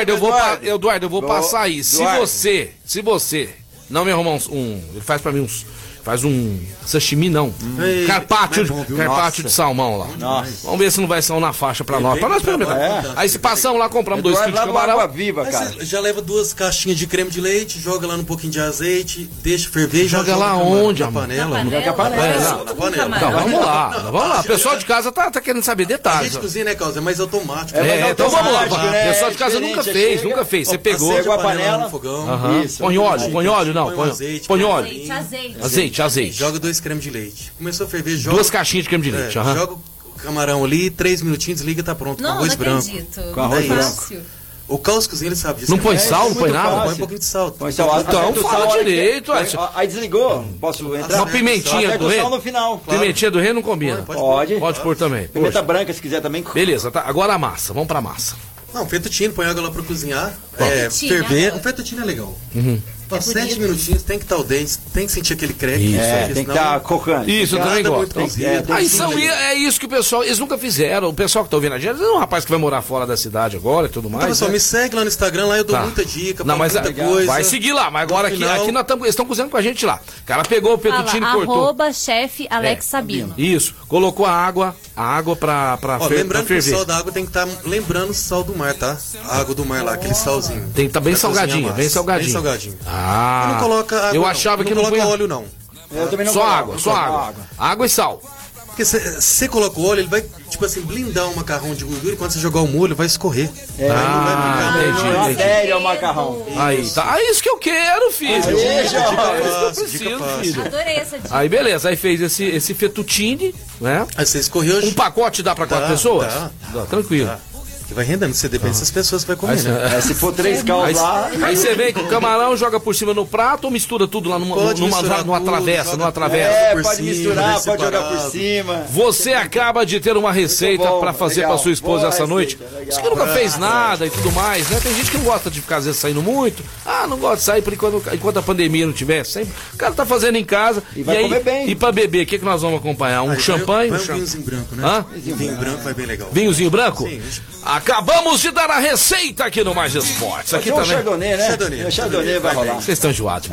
eu vou Eduardo, eu vou passar aí. Se você, se você não me arrumar um, ele faz pra mim uns... Faz um sashimi, não. Ei, carpaccio, é bom, carpaccio de salmão lá. Nossa. Vamos ver se não vai salmão na faixa pra nós. Pra nós experimentar. É. Aí se passamos lá, compramos dois quilos de camarão. Água Viva, cara. Já leva duas caixinhas de creme de leite, joga lá um pouquinho de azeite, deixa ferver e joga, joga lá onde? Na panela. Na panela. panela. Na panela. Não, vamos lá. Não, vamos lá. O pessoal de casa tá, tá querendo saber detalhes. A gente cozinha, né, Carlos? É mais automático. É, é, então vamos lá. O pessoal de casa nunca fez, nunca fez. Você pegou. Pegou a panela no fogão. Põe óleo, põe óleo, não. Põe óleo. Azeite. Azeite. Azeite. Joga dois cremes de leite. Começou a ferver, joga... Duas caixinhas de creme de leite. É, uhum. Joga o camarão ali, três minutinhos, desliga e tá pronto. Não, com arroz não branco. Acredito. Com arroz é branco. O Caos cozinha, ele sabe disso. Não põe sal, não põe nada? Põe um pouquinho de sal. Põe sal. Então, fala direito. Aí desligou. Posso entrar? Uma pimentinha do reino. No final, claro. Pimentinha do reino não combina. Pode. Pode pôr também. Pimenta branca, se quiser também. Beleza, tá. Agora a massa. Vamos pra massa. Não, fettuccine, põe água lá pra cozinhar. É, ferver. O fettuccine é legal. Uhum. É sete minutinhos, tem que estar o dente, tem que sentir aquele creque. Isso, é, tem que estar cocante. Isso, eu também gosto. Aí são, é isso que o pessoal, eles nunca fizeram. O pessoal que tá ouvindo a gente, é um rapaz que vai morar fora da cidade agora e tudo mais. Então, pessoal, me segue lá no Instagram, lá eu dou muita dica, muita coisa. Vai seguir lá, mas agora aqui, aqui nós estamos, eles estão cozinhando com a gente lá. O cara pegou o fettuccine e cortou. Arroba chefe Alex Sabino. Isso, colocou a água, a água pra, pra, ó, fer, lembrando pra ferver. Lembrando que o sal da água tem que estar, tá, lembrando o sal do mar, tá? A água do mar lá, aquele salzinho. Tem que estar tá bem salgadinho, bem salgadinho. Bem salgadinho. Ah, eu não coloca água, eu achava eu que não, não coloca punha... óleo não. Eu também não só coloco, água, não só água. água. Água e sal. Porque se você coloca o óleo, ele vai, tipo assim, blindar o macarrão de gordura e quando você jogar o molho, vai escorrer. É, tá? Ah, não vai ficar, entendi, entendi. Sério, o macarrão. Isso. Aí, tá. Ah, isso que eu quero, filho. Aí, é isso que eu preciso, filho. Adorei essa dica. Aí, beleza. Aí fez esse, esse fettuccine, né? Aí você escorreu. Um pacote dá pra quatro tá, pessoas? Tá, tá, tranquilo. Tá. Vai rendendo, você depende dessas pessoas que vai comer, aí, né? É, se for três caldos lá... Aí você vem com o camarão, joga por cima no prato ou mistura tudo lá numa, numa, numa, tudo, numa travessa, numa travessa? É, por pode cima, misturar, pode jogar por cima. Você acaba de ter uma receita para fazer para sua esposa essa receita, noite. Você que nunca fez nada e tudo mais, né? Tem gente que não gosta de ficar, às vezes, saindo muito. Ah, não gosta de sair por enquanto, enquanto a pandemia não tiver. Sempre. O cara tá fazendo em casa. E, e vai aí, comer bem. E para beber, o que, que nós vamos acompanhar? Um aí, champanhe? Vai um vinhozinho branco, né? Vinho branco vai bem legal. Vinhozinho branco? Sim. Acabamos de dar a receita aqui no Mais Esportes. Aqui também. Chardonnay, né? Chardonnay, Chardonnay vai rolar. Vocês estão enjoados.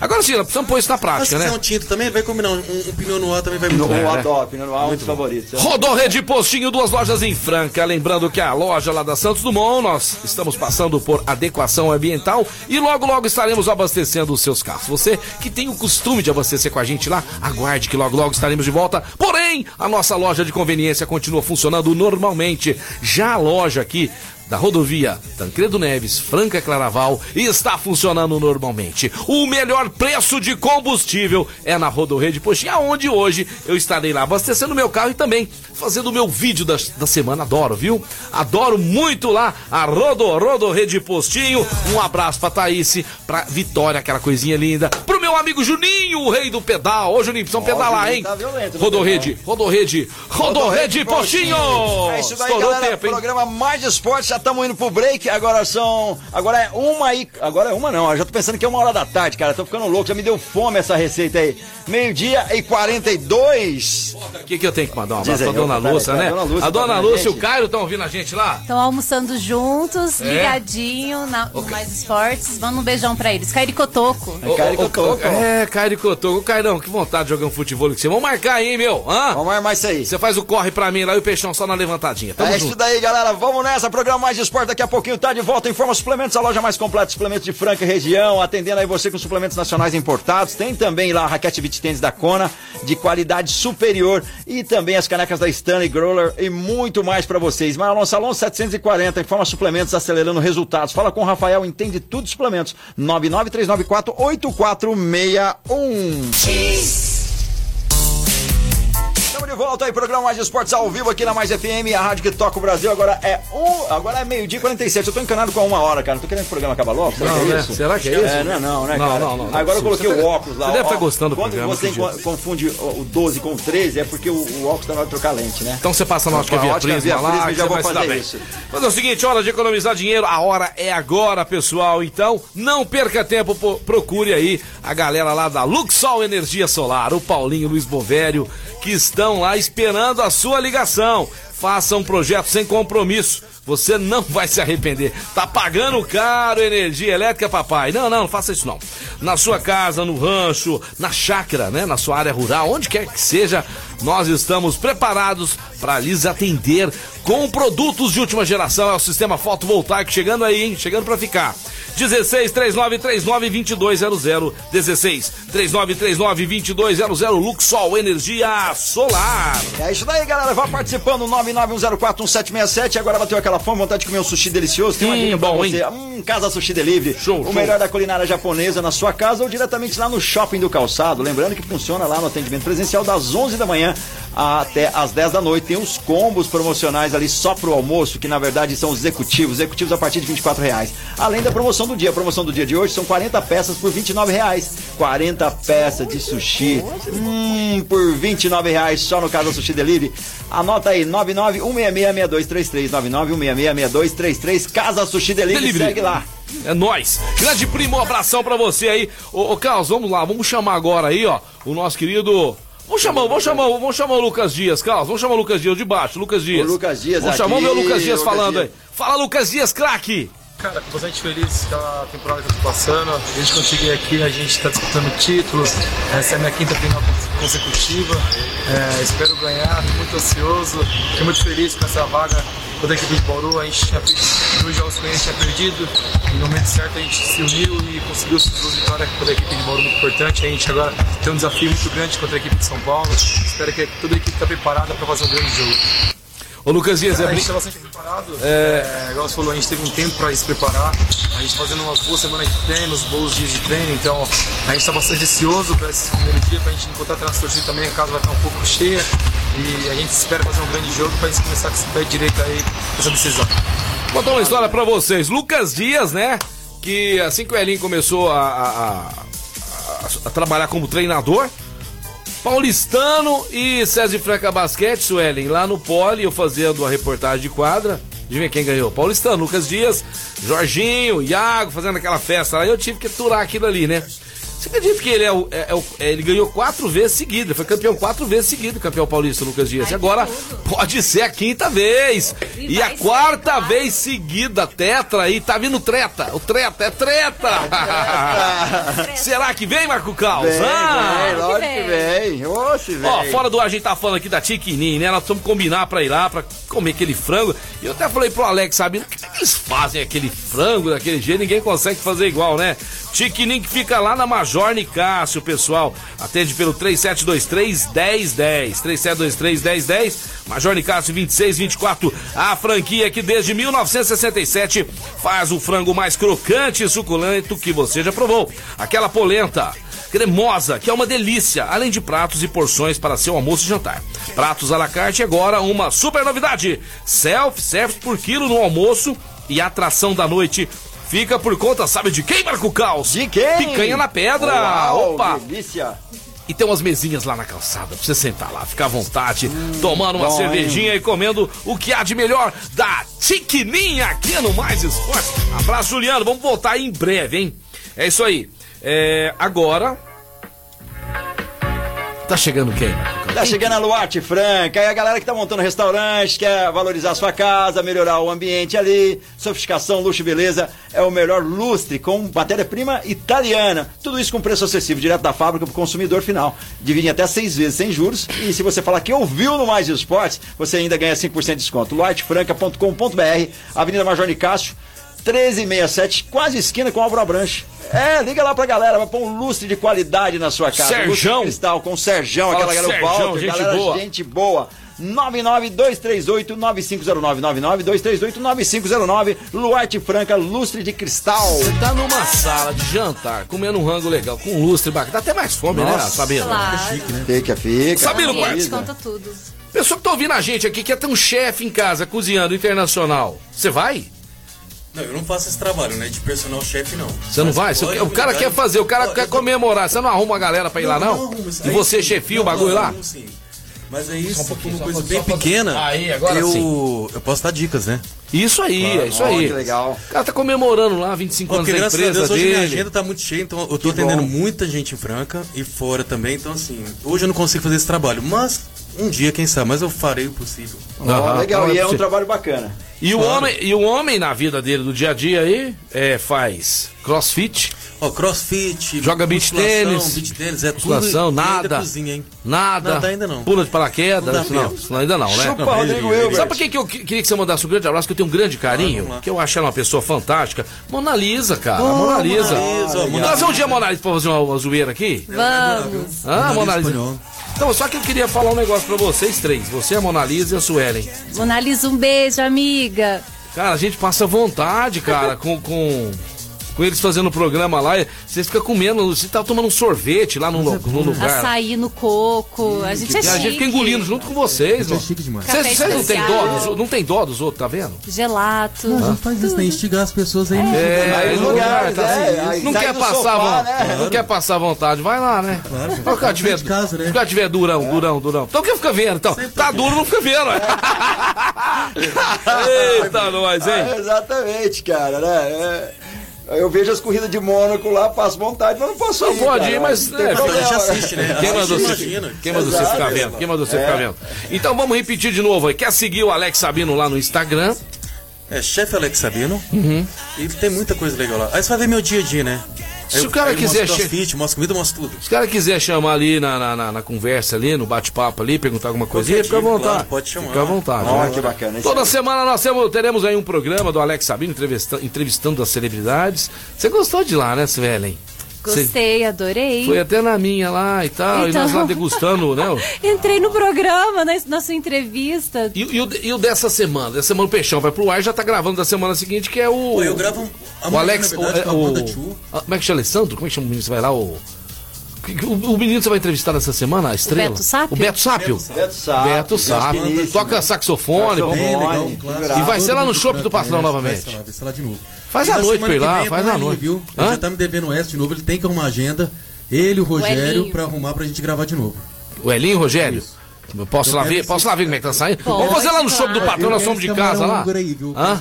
Agora sim, precisamos pôr isso na prática, né? Se é um tinto também, vai combinar. Um, um pinot noir também vai muito bom. Eu adoro, pinot noir é um dos favoritos. Rodo Rede Postinho, duas lojas em Franca. Lembrando que a loja lá da Santos Dumont, nós estamos passando por adequação ambiental e logo, logo estaremos abastecendo os seus carros. Você que tem o costume de abastecer com a gente lá, aguarde que logo, logo estaremos de volta. Porém, a nossa loja de conveniência continua funcionando normalmente. Já a loja aqui da rodovia Tancredo Neves, Franca Claraval, está funcionando normalmente. O melhor preço de combustível é na Rodo Rede Postinho, onde hoje eu estarei lá abastecendo meu carro e também fazendo o meu vídeo da, da semana. Adoro, viu? Adoro muito lá a Rodo, Rodo Rede Postinho. Um abraço pra Thaís, pra Vitória, aquela coisinha linda. Pro meu amigo Juninho, o rei do pedal. Ô, Juninho, precisamos pedalar, hein? Tá violento, Rodo Rede, Rodo Rede, Rodo, Rodo Rede, Rede Postinho! É isso daí, estourou galera, tempo, hein? Programa Mais Esportes, já estamos indo pro break, agora são... Agora é uma e... Agora é uma não, eu já tô pensando que é uma hora da tarde, cara, tô ficando louco, já me deu fome essa receita aí. Meio-dia e quarenta e dois. O que que eu tenho que mandar? Um abraço pra dona Lúcia, né? A dona Lúcia e o Caio estão ouvindo a gente lá? Estão almoçando juntos, é. ligadinho, na, okay. Mais Esportes, manda um beijão pra eles. Cairicotoco. É, Cairicotoco. É, Cairicotoco. Cairão, que vontade de jogar um futebol com você. Vamos marcar aí, meu. Hã? Vamos armar isso aí. Você faz o corre pra mim lá e o Peixão só na levantadinha. Tamo é junto. Isso daí, galera, vamos nessa, programa Mais Esporte daqui a pouquinho tá de volta. Informa Suplementos, a loja mais completa de suplementos de Franca e região, atendendo aí você com suplementos nacionais importados. Tem também lá a raquete beach tênis da Kona, de qualidade superior, e também as canecas da Stanley Growler e muito mais pra vocês. Mas Alonso, Alonso setecentos e quarenta, Informa Suplementos, acelerando resultados. Fala com o Rafael, entende tudo de suplementos. nove nove três nove quatro oito quatro seis um. De volta aí, programa Mais Esportes ao vivo aqui na Mais F M, a rádio que toca o Brasil. Agora é um, agora é meio-dia e quarenta e sete. Eu tô encanado com a uma hora, cara. Não tô querendo que o programa acabe logo. Será não, que é né? isso? Será que é, é isso? É, não, não, né, não, cara? Não, não, não, agora não, eu coloquei o óculos lá. Você ó, deve estar gostando do programa. Quando você confunde o doze com o treze, é porque o, o óculos tá na hora de trocar lente, né? Então você passa na Ótica Via Prisma lá, que já vou fazer isso. Mas é o seguinte, hora de economizar dinheiro, a hora é agora, pessoal. Então, não perca tempo, procure aí a galera lá da Luxor Energia Solar, o Paulinho, o Luiz Bovério, que estão lá esperando a sua ligação. Faça um projeto sem compromisso, você não vai se arrepender. Tá pagando caro energia elétrica, papai? Não, não, não faça isso não. Na sua casa, no rancho, na chácara, né, na sua área rural, onde quer que seja, nós estamos preparados para lhes atender com produtos de última geração. É o sistema fotovoltaico chegando aí, hein? Chegando para ficar. dezesseis, três nove três nove, dois dois zero zero. dezesseis, três nove três nove, dois dois zero zero. Luxol Energia Solar. É isso daí, galera. Vá participando. nove nove um zero quatro um sete seis sete. Agora bateu aquela fome, vontade de comer um sushi delicioso. Tem uma dica pra você. Hum, Casa Sushi Delivery. Show, o show. Melhor da culinária japonesa na sua casa ou diretamente lá no shopping do calçado. Lembrando que funciona lá no atendimento presencial das onze da manhã até as dez da noite. Tem uns combos promocionais ali só pro almoço, que na verdade são os executivos, executivos a partir de vinte e quatro reais. Além da promoção do dia, a promoção do dia de hoje são quarenta peças por vinte e nove reais. quarenta peças de sushi hum, por vinte e nove reais só no Casa Sushi Delivery. Anota aí, nove nove um seis seis seis dois três três, nove nove um seis seis seis dois três três, Casa Sushi Delivery, Delivery. Segue lá. É nóis. Grande primo, um abração pra você aí. Ô, ô Carlos, vamos lá, vamos chamar agora aí, ó, o nosso querido... Vamos chamar, vamos chamar, vamos chamar o Lucas Dias, Carlos. Vamos chamar o Lucas Dias de baixo, Lucas Dias. O Lucas Dias vamos aqui. Vamos chamar o meu Lucas Dias falando Lucas Dias. Aí. Fala, Lucas Dias, craque! Cara, tô bastante feliz com a temporada que eu tô passando. Desde que eu cheguei aqui, a gente tá disputando títulos. Essa é a minha quinta final consecutiva. É, espero ganhar, tô muito ansioso. Fiquei muito feliz com essa vaga da equipe de Bauru. A gente tinha perdido, dois jogos que a gente tinha perdido. E no momento certo, a gente se uniu e conseguiu a vitória pela equipe de Bauru, muito importante. A gente agora tem um desafio muito grande contra a equipe de São Paulo. Espero que toda a equipe tá preparada para fazer um grande jogo. Ô Lucas Dias, é, é a gente está bastante preparado, é... É, igual você falou, a gente teve um tempo para se preparar, a gente fazendo umas boas semanas de treino, uns bons dias de treino, então a gente está bastante ansioso para esse primeiro dia, para a gente encontrar a torcida também, a casa vai estar um pouco cheia e a gente espera fazer um grande jogo para a gente começar com esse pé direito aí, essa decisão. Vou contar uma história para vocês, Lucas Dias, né, que assim que o Elinho começou a, a, a, a trabalhar como treinador, Paulistano e César Franca Basquete, Suelen, lá no Poli, eu fazendo a reportagem de quadra. Adivinha quem ganhou? Paulistano, Lucas Dias, Jorginho, Iago, fazendo aquela festa lá. Eu tive que aturar aquilo ali, né? Você acredita que ele, é o, é, é o, é, ele ganhou quatro vezes seguidas, ele foi campeão quatro vezes seguidas, campeão paulista, Lucas Dias. Ai, e agora pode ser a quinta vez. E, e a quarta claro. vez seguida, tetra, e tá vindo treta. O treta é treta. É treta. Será que vem, Marco Caos? Vem, ah, vem, lógico que vem. Ó, oh, fora do ar a gente tá falando aqui da Tiquinim, né? Nós vamos combinar pra ir lá, pra comer aquele frango. E eu até falei pro Alex Sabino, que eles fazem aquele frango daquele jeito, ninguém consegue fazer igual, né? Tiquinim que fica lá na Major Nicásio, pessoal. Atende pelo três sete dois três, um zero um zero. três sete dois três, um zero um zero. Major Nicásio vinte e seis, vinte e quatro. A franquia que desde mil novecentos e sessenta e sete faz o frango mais crocante e suculento que você já provou. Aquela polenta cremosa, que é uma delícia, além de pratos e porções para seu almoço e jantar. Pratos à la carte, agora uma super novidade. Self-service por quilo no almoço e atração da noite. Fica por conta, sabe de quem, Marco Caos? De quem? Picanha na pedra. Uau, opa! Delícia! E tem umas mesinhas lá na calçada, pra você sentar lá, ficar à vontade, hum, tomando uma bom, cervejinha hein? E comendo o que há de melhor da Tiquinim aqui no Mais Esportes. Abraço, Juliano. Vamos voltar em breve, hein? É isso aí. É, agora... Tá chegando quem, Marco Caos? Tá chegando a Luarte Franca, e a galera que tá montando restaurante, quer valorizar sua casa, melhorar o ambiente ali, sofisticação, luxo e beleza, é o melhor lustre com matéria-prima italiana. Tudo isso com preço acessível, direto da fábrica pro consumidor final. Divide até seis vezes sem juros, e se você falar que ouviu no Mais Esportes, você ainda ganha cinco por cento de desconto. luarte franca ponto com ponto b r, Avenida Major Nicásio, treze sessenta e sete, quase esquina com Álvaro Abranches. É, liga lá pra galera, vai pôr um lustre de qualidade na sua casa. Serjão. De cristal com o Serjão, fala, aquela galera, Serjão, Walter, gente, galera boa. Gente boa. nove nove dois três oito nove cinco zero nove, nove nove dois três oito nove cinco zero nove, Luarte Franca, lustre de cristal. Você tá numa sala de jantar, comendo um rango legal, com um lustre bacana, dá até mais fome, nossa, né, Sabino? Claro. É chique, né? Fica, fica. Sabino, parte. Conta tudo. Pessoal que tá ouvindo a gente aqui, quer ter um chefe em casa, cozinhando, internacional, você vai? Não, eu não faço esse trabalho, né? De personal chefe, não. Você não vai? O cara quer fazer, o cara quer comemorar. Você não arruma a galera pra ir lá, não? E você chefia o bagulho lá? Sim. Mas é isso, por uma coisa bem pequena. Aí, agora sim. Eu posso dar dicas, né? Isso aí, claro, é isso aí. Que legal. O cara tá comemorando lá vinte e cinco anos da empresa dele. Graças a Deus, hoje minha agenda tá muito cheia, então eu tô atendendo muita gente em Franca e fora também. Então, assim, hoje eu não consigo fazer esse trabalho, mas um dia, quem sabe, mas eu farei o possível. Ah, legal, e é um trabalho bacana. E o, claro. homem, e o homem, na vida dele, do dia a dia aí, é, faz crossfit. Ó, oh, crossfit. Joga beach tênis. Beach tênis, é tudo. Nada. Cozinha, hein? Nada. Nada ainda não. Pula de paraquedas. Não, não, não, ainda não, né? Chupa, não, Rodrigo Hilbert. Sabe por que eu queria que você mandasse um grande abraço? Que eu tenho um grande carinho. Ah, que eu achei ela uma pessoa fantástica. Mona Lisa, cara. Oh, Mona Lisa. Nós vamos um dia Mona Lisa pra fazer uma, uma zoeira aqui? Vamos. Ah, Mona Lisa. Mona Lisa. Então, só que eu queria falar um negócio pra vocês três. Você, a Mona Lisa e a Suelen. Mona Lisa, um beijo, amigo. Cara, a gente passa vontade, cara, com, com, com eles fazendo o programa lá. Vocês ficam comendo, você tá tomando um sorvete lá no, no lugar. Açaí no coco, hum, a gente que, é chique. A gente fica engolindo junto com vocês. É chique demais. Vocês não tem dó, não tem dó dos outros, tá vendo? Gelato. Não, não faz isso, nem instigar as pessoas aí. É, no lugar, tá assim. Não quer passar vontade, não quer passar vontade, vai lá, né? Claro. Se o cara tiver durão, durão, durão. Então quem fica vendo, então? Tá duro, não fica vendo, eita, nós, hein? Ah, exatamente, cara, né? É, eu vejo as corridas de Mônaco lá, passo vontade, mas não posso ir. Pode ir, mas não tem problema. A gente assiste, né? Quem mandou você ficar vendo? Quem mandou você ficar vendo? Então vamos repetir de novo aí. Quer seguir o Alex Sabino lá no Instagram? É Chefe Alex Sabino. Uhum. E tem muita coisa legal lá. Aí você vai ver meu dia a dia, né? Se eu, o cara quiser mostro crossfit, mostro comida, mostro tudo. Se o cara quiser chamar ali na, na, na, na conversa ali, no bate-papo ali, perguntar alguma coisinha, fica à vontade. Claro, pode chamar. Fica à vontade. Ah, que bacana. Toda semana nós temos, teremos aí um programa do Alex Sabino entrevistando, entrevistando as celebridades. Você gostou de lá, né, Suelen? Gostei, cê... adorei. Foi até na minha lá e tal, então... e nós lá degustando, né? Entrei no programa, na, na sua entrevista. E, e, o, e o dessa semana? Dessa semana o Peixão vai pro ar e já tá gravando da semana seguinte, que é o... Pô, eu gravo amanhã, o Alex, verdade, o, o... A, como é que chama, Alessandro? Como é que chama o menino? Você vai lá, o... O, o menino que você vai entrevistar nessa semana, a estrela? O Beto Sápio. O Beto Sápio. Beto Sápio. Beto Sápio. Beto Sápio. Toca saxofone. saxofone legal, e vai ser lá no Chope do Patrão é, novamente. Vai ser lá, vai ser lá de novo. Faz a noite pra ir lá, faz a noite. Ele já tá me devendo o S de novo, ele tem que arrumar a agenda. Ele e o Rogério o pra arrumar pra gente gravar de novo. O Elinho e o Rogério? Eu posso eu lá ver? Posso lá ver como é que tá saindo? Pode, vamos fazer lá no claro. Chope do Patrão, nós somos de casa lá. Aí, viu? Hã?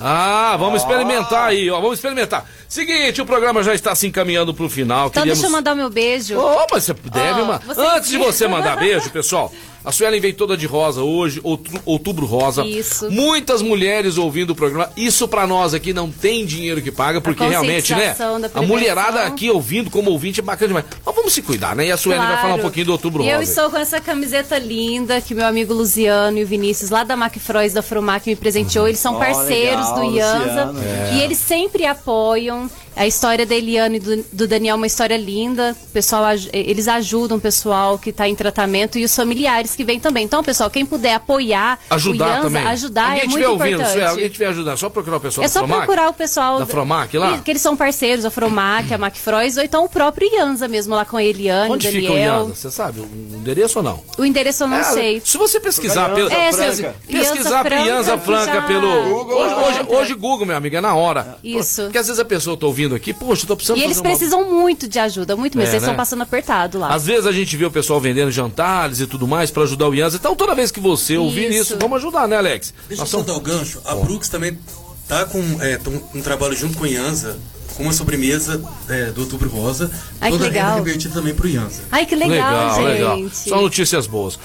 Ah, vamos ah. experimentar aí, ó. Vamos experimentar. Seguinte, o programa já está se encaminhando pro final. Então queríamos... deixa eu mandar meu beijo. Oh, mas você deve, oh, mano. Antes de você mandar beijo, pessoal, a Suelen veio toda de rosa hoje, outro, outubro rosa. Isso. Muitas mulheres ouvindo o programa. Isso pra nós aqui não tem dinheiro que paga, porque realmente, né? A mulherada aqui ouvindo como ouvinte é bacana demais. Mas vamos se cuidar, né? E a Suelen claro. vai falar um pouquinho do outubro rosa. E eu estou com essa camiseta linda que meu amigo Luciano e o Vinícius lá da Macfrois, da Fromac, me presenteou. Eles são oh, parceiros legal, do IANSA é. e eles sempre apoiam. A história da Eliane e do, do Daniel é uma história linda. O pessoal, eles ajudam o pessoal que está em tratamento e os familiares que vêm também. Então, pessoal, quem puder apoiar, ajudar o IANSA, também. Ajudar alguém é muito importante. Ouvindo, se alguém estiver ajudando, só procurar o pessoal é da Fromac. É só procurar o pessoal da Fromac lá. Que eles são parceiros, a Fromac, a Macfrois, ou então o próprio IANSA mesmo lá com a Eliane, onde Daniel. Onde fica o IANSA? Você sabe o endereço ou não? O endereço eu não é, sei. Se você pesquisar pelo é, Franca. pesquisar para IANSA Franca já... pelo Google, hoje, hoje, hoje Google, meu amigo, é na hora. Isso. Porque às vezes a pessoa está ouvindo aqui, poxa, tô precisando. E eles precisam uma... muito de ajuda, muito mesmo, é, eles né? estão passando apertado lá. Às vezes a gente vê o pessoal vendendo jantares e tudo mais pra ajudar o IANSA, então toda vez que você isso. ouvir isso, vamos ajudar, né, Alex? Deixa Nós eu só são... dar o gancho, a Brooks também tá com é, um trabalho junto com o IANSA, com a sobremesa é, do Outubro Rosa. Ai, toda renda revertida também para o IANSA. Ai, que legal, legal gente. Legal. Só notícias boas.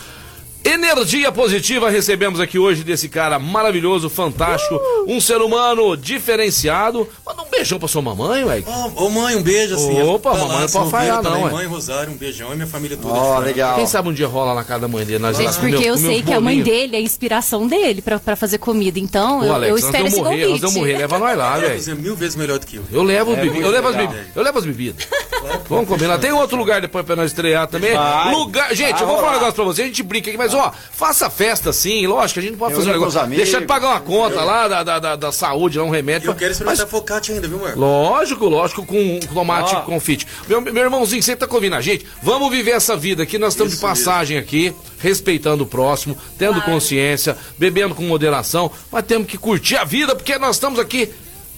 Energia positiva recebemos aqui hoje desse cara maravilhoso, fantástico, uh! um ser humano diferenciado. Manda um beijão pra sua mamãe, ué. Ô, oh, oh, mãe, um beijo assim. Opa, a mamãe não pode falhar não, ué. Mãe, Rosário, um beijão e minha família toda. Ó, oh, legal. Quem sabe um dia rola na casa da mãe dele. Nós gente, porque meu, eu sei que bolinho. A mãe dele é a inspiração dele pra, pra fazer comida, então Ô, eu, Alex, eu espero esse morrer, convite. Nós vamos morrer, leva nós lá, velho. É mil vezes melhor do que eu. Eu levo, é, bebi, eu, levo as bebi, eu levo as bebidas. Vamos comer lá. Tem outro lugar depois pra nós estrear também. Vai, lugar... Gente, eu vou falar um negócio pra vocês, a gente brinca aqui, mas ó, faça festa sim, lógico, a gente não pode eu fazer um negócio. Amigos, deixa de pagar uma conta eu... lá da, da, da, da saúde, lá um remédio. Eu pra... quero experimentar mas... focaccia ainda, viu, Marco? Lógico, lógico, com tomate ah. confite. Meu, meu irmãozinho, você tá convindo a gente? Vamos viver essa vida aqui, nós estamos Isso de passagem mesmo. Aqui, respeitando o próximo, tendo claro. Consciência, bebendo com moderação, mas temos que curtir a vida, porque nós estamos aqui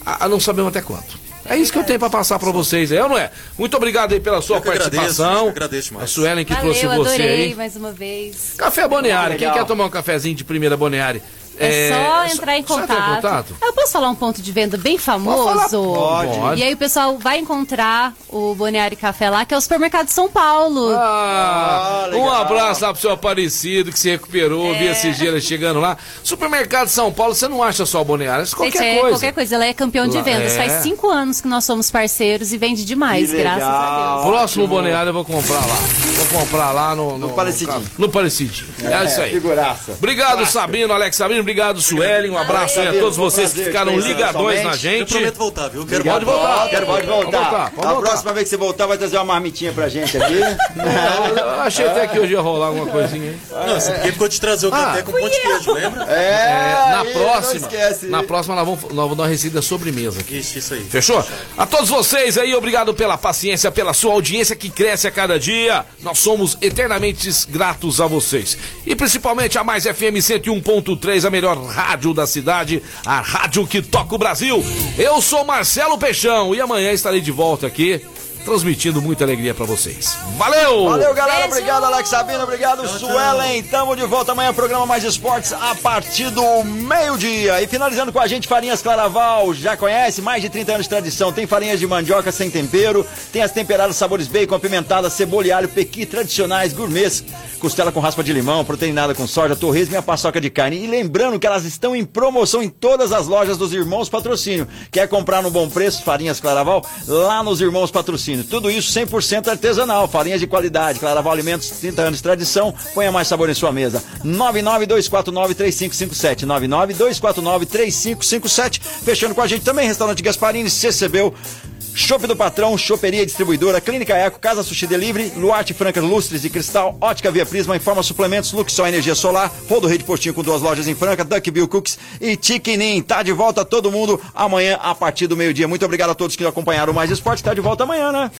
a, a não sabemos até quanto. É isso que eu tenho para passar para vocês, é ou não é? Muito obrigado aí pela sua eu participação. Agradeço, eu agradeço mais. A Suelen que Valeu, trouxe adorei, você aí. Mais uma vez. Café Bonneari. Quem quer tomar um cafezinho de primeira Bonneari? É, é só entrar em contato. Entrar em contato. Eu posso falar um ponto de venda bem famoso? Pode, pode. E aí o pessoal vai encontrar o Bonneari Café lá, que é o Supermercado de São Paulo. Ah, ah, um abraço lá pro seu Aparecido, que se recuperou, é. Vi esses dias chegando lá. Supermercado de São Paulo, você não acha só o Bonneari, qualquer é, coisa. Qualquer coisa, ela é campeão de vendas. É. Faz cinco anos que nós somos parceiros e vende demais, graças a Deus. Próximo Bonneari eu vou comprar lá. Vou comprar lá no... No, no Parecidinho. No Parecidinho. É, é isso aí. Figuraça. Obrigado, Clássico. Sabino, Alex Sabino. Obrigado, Suelen. Um abraço aí a todos vocês que ficaram ligadões na gente. Eu prometo voltar, viu? Quero pode voltar. voltar. Quero pode voltar. Vamos voltar. Vamos a voltar. Próxima vez que você voltar, vai trazer uma marmitinha pra gente aqui. Eu achei até que hoje ia rolar alguma coisinha aí. Não, você ficou de trazer o café ah, com um monte de queijo, lembra? É, é na próxima. Na próxima, nós vamos, nós vamos dar uma receita sobremesa aqui. Isso, isso aí. Fechou? A todos vocês aí, obrigado pela paciência, pela sua audiência que cresce a cada dia. Nós somos eternamente gratos a vocês. E principalmente a Mais F M cento e um ponto três, a melhor rádio da cidade, a rádio que toca o Brasil. Eu sou Marcelo Peixão e amanhã estarei de volta aqui, transmitindo muita alegria pra vocês. Valeu! Valeu, galera. Obrigado, Alex Sabino. Obrigado, Suelen. Tamo de volta amanhã, programa Mais Esportes a partir do meio-dia. E finalizando com a gente, Farinhas Claraval. Já conhece? Mais de trinta anos de tradição. Tem farinhas de mandioca sem tempero. Tem as temperadas sabores bacon, apimentadas, cebola e alho, pequi, tradicionais, gourmets. Costela com raspa de limão, proteinada com soja, torresmo e a paçoca de carne. E lembrando que elas estão em promoção em todas as lojas dos Irmãos Patrocínio. Quer comprar no bom preço? Farinhas Claraval lá nos Irmãos Patrocínio. Tudo isso cem por cento artesanal, farinhas de qualidade. Claraval Alimentos, trinta anos de tradição. Ponha mais sabor em sua mesa. nove nove dois quatro nove três cinco cinco sete. nove nove dois quatro nove três cinco cinco sete. Fechando com a gente também, Restaurante Gasparini, C C B, Chope do Patrão, Chopperia Distribuidora, Clínica Eco, Casa Sushi Delivery, Luarte Franca, Lustres e Cristal, Ótica Via Prisma, Informa Suplementos, Luxor Energia Solar, Rodo Rede Postinho com duas lojas em Franca, Duck Bill Cooks e Tiquinim. Tá de volta todo mundo amanhã a partir do meio-dia. Muito obrigado a todos que acompanharam o Mais Esporte. Tá de volta amanhã, né?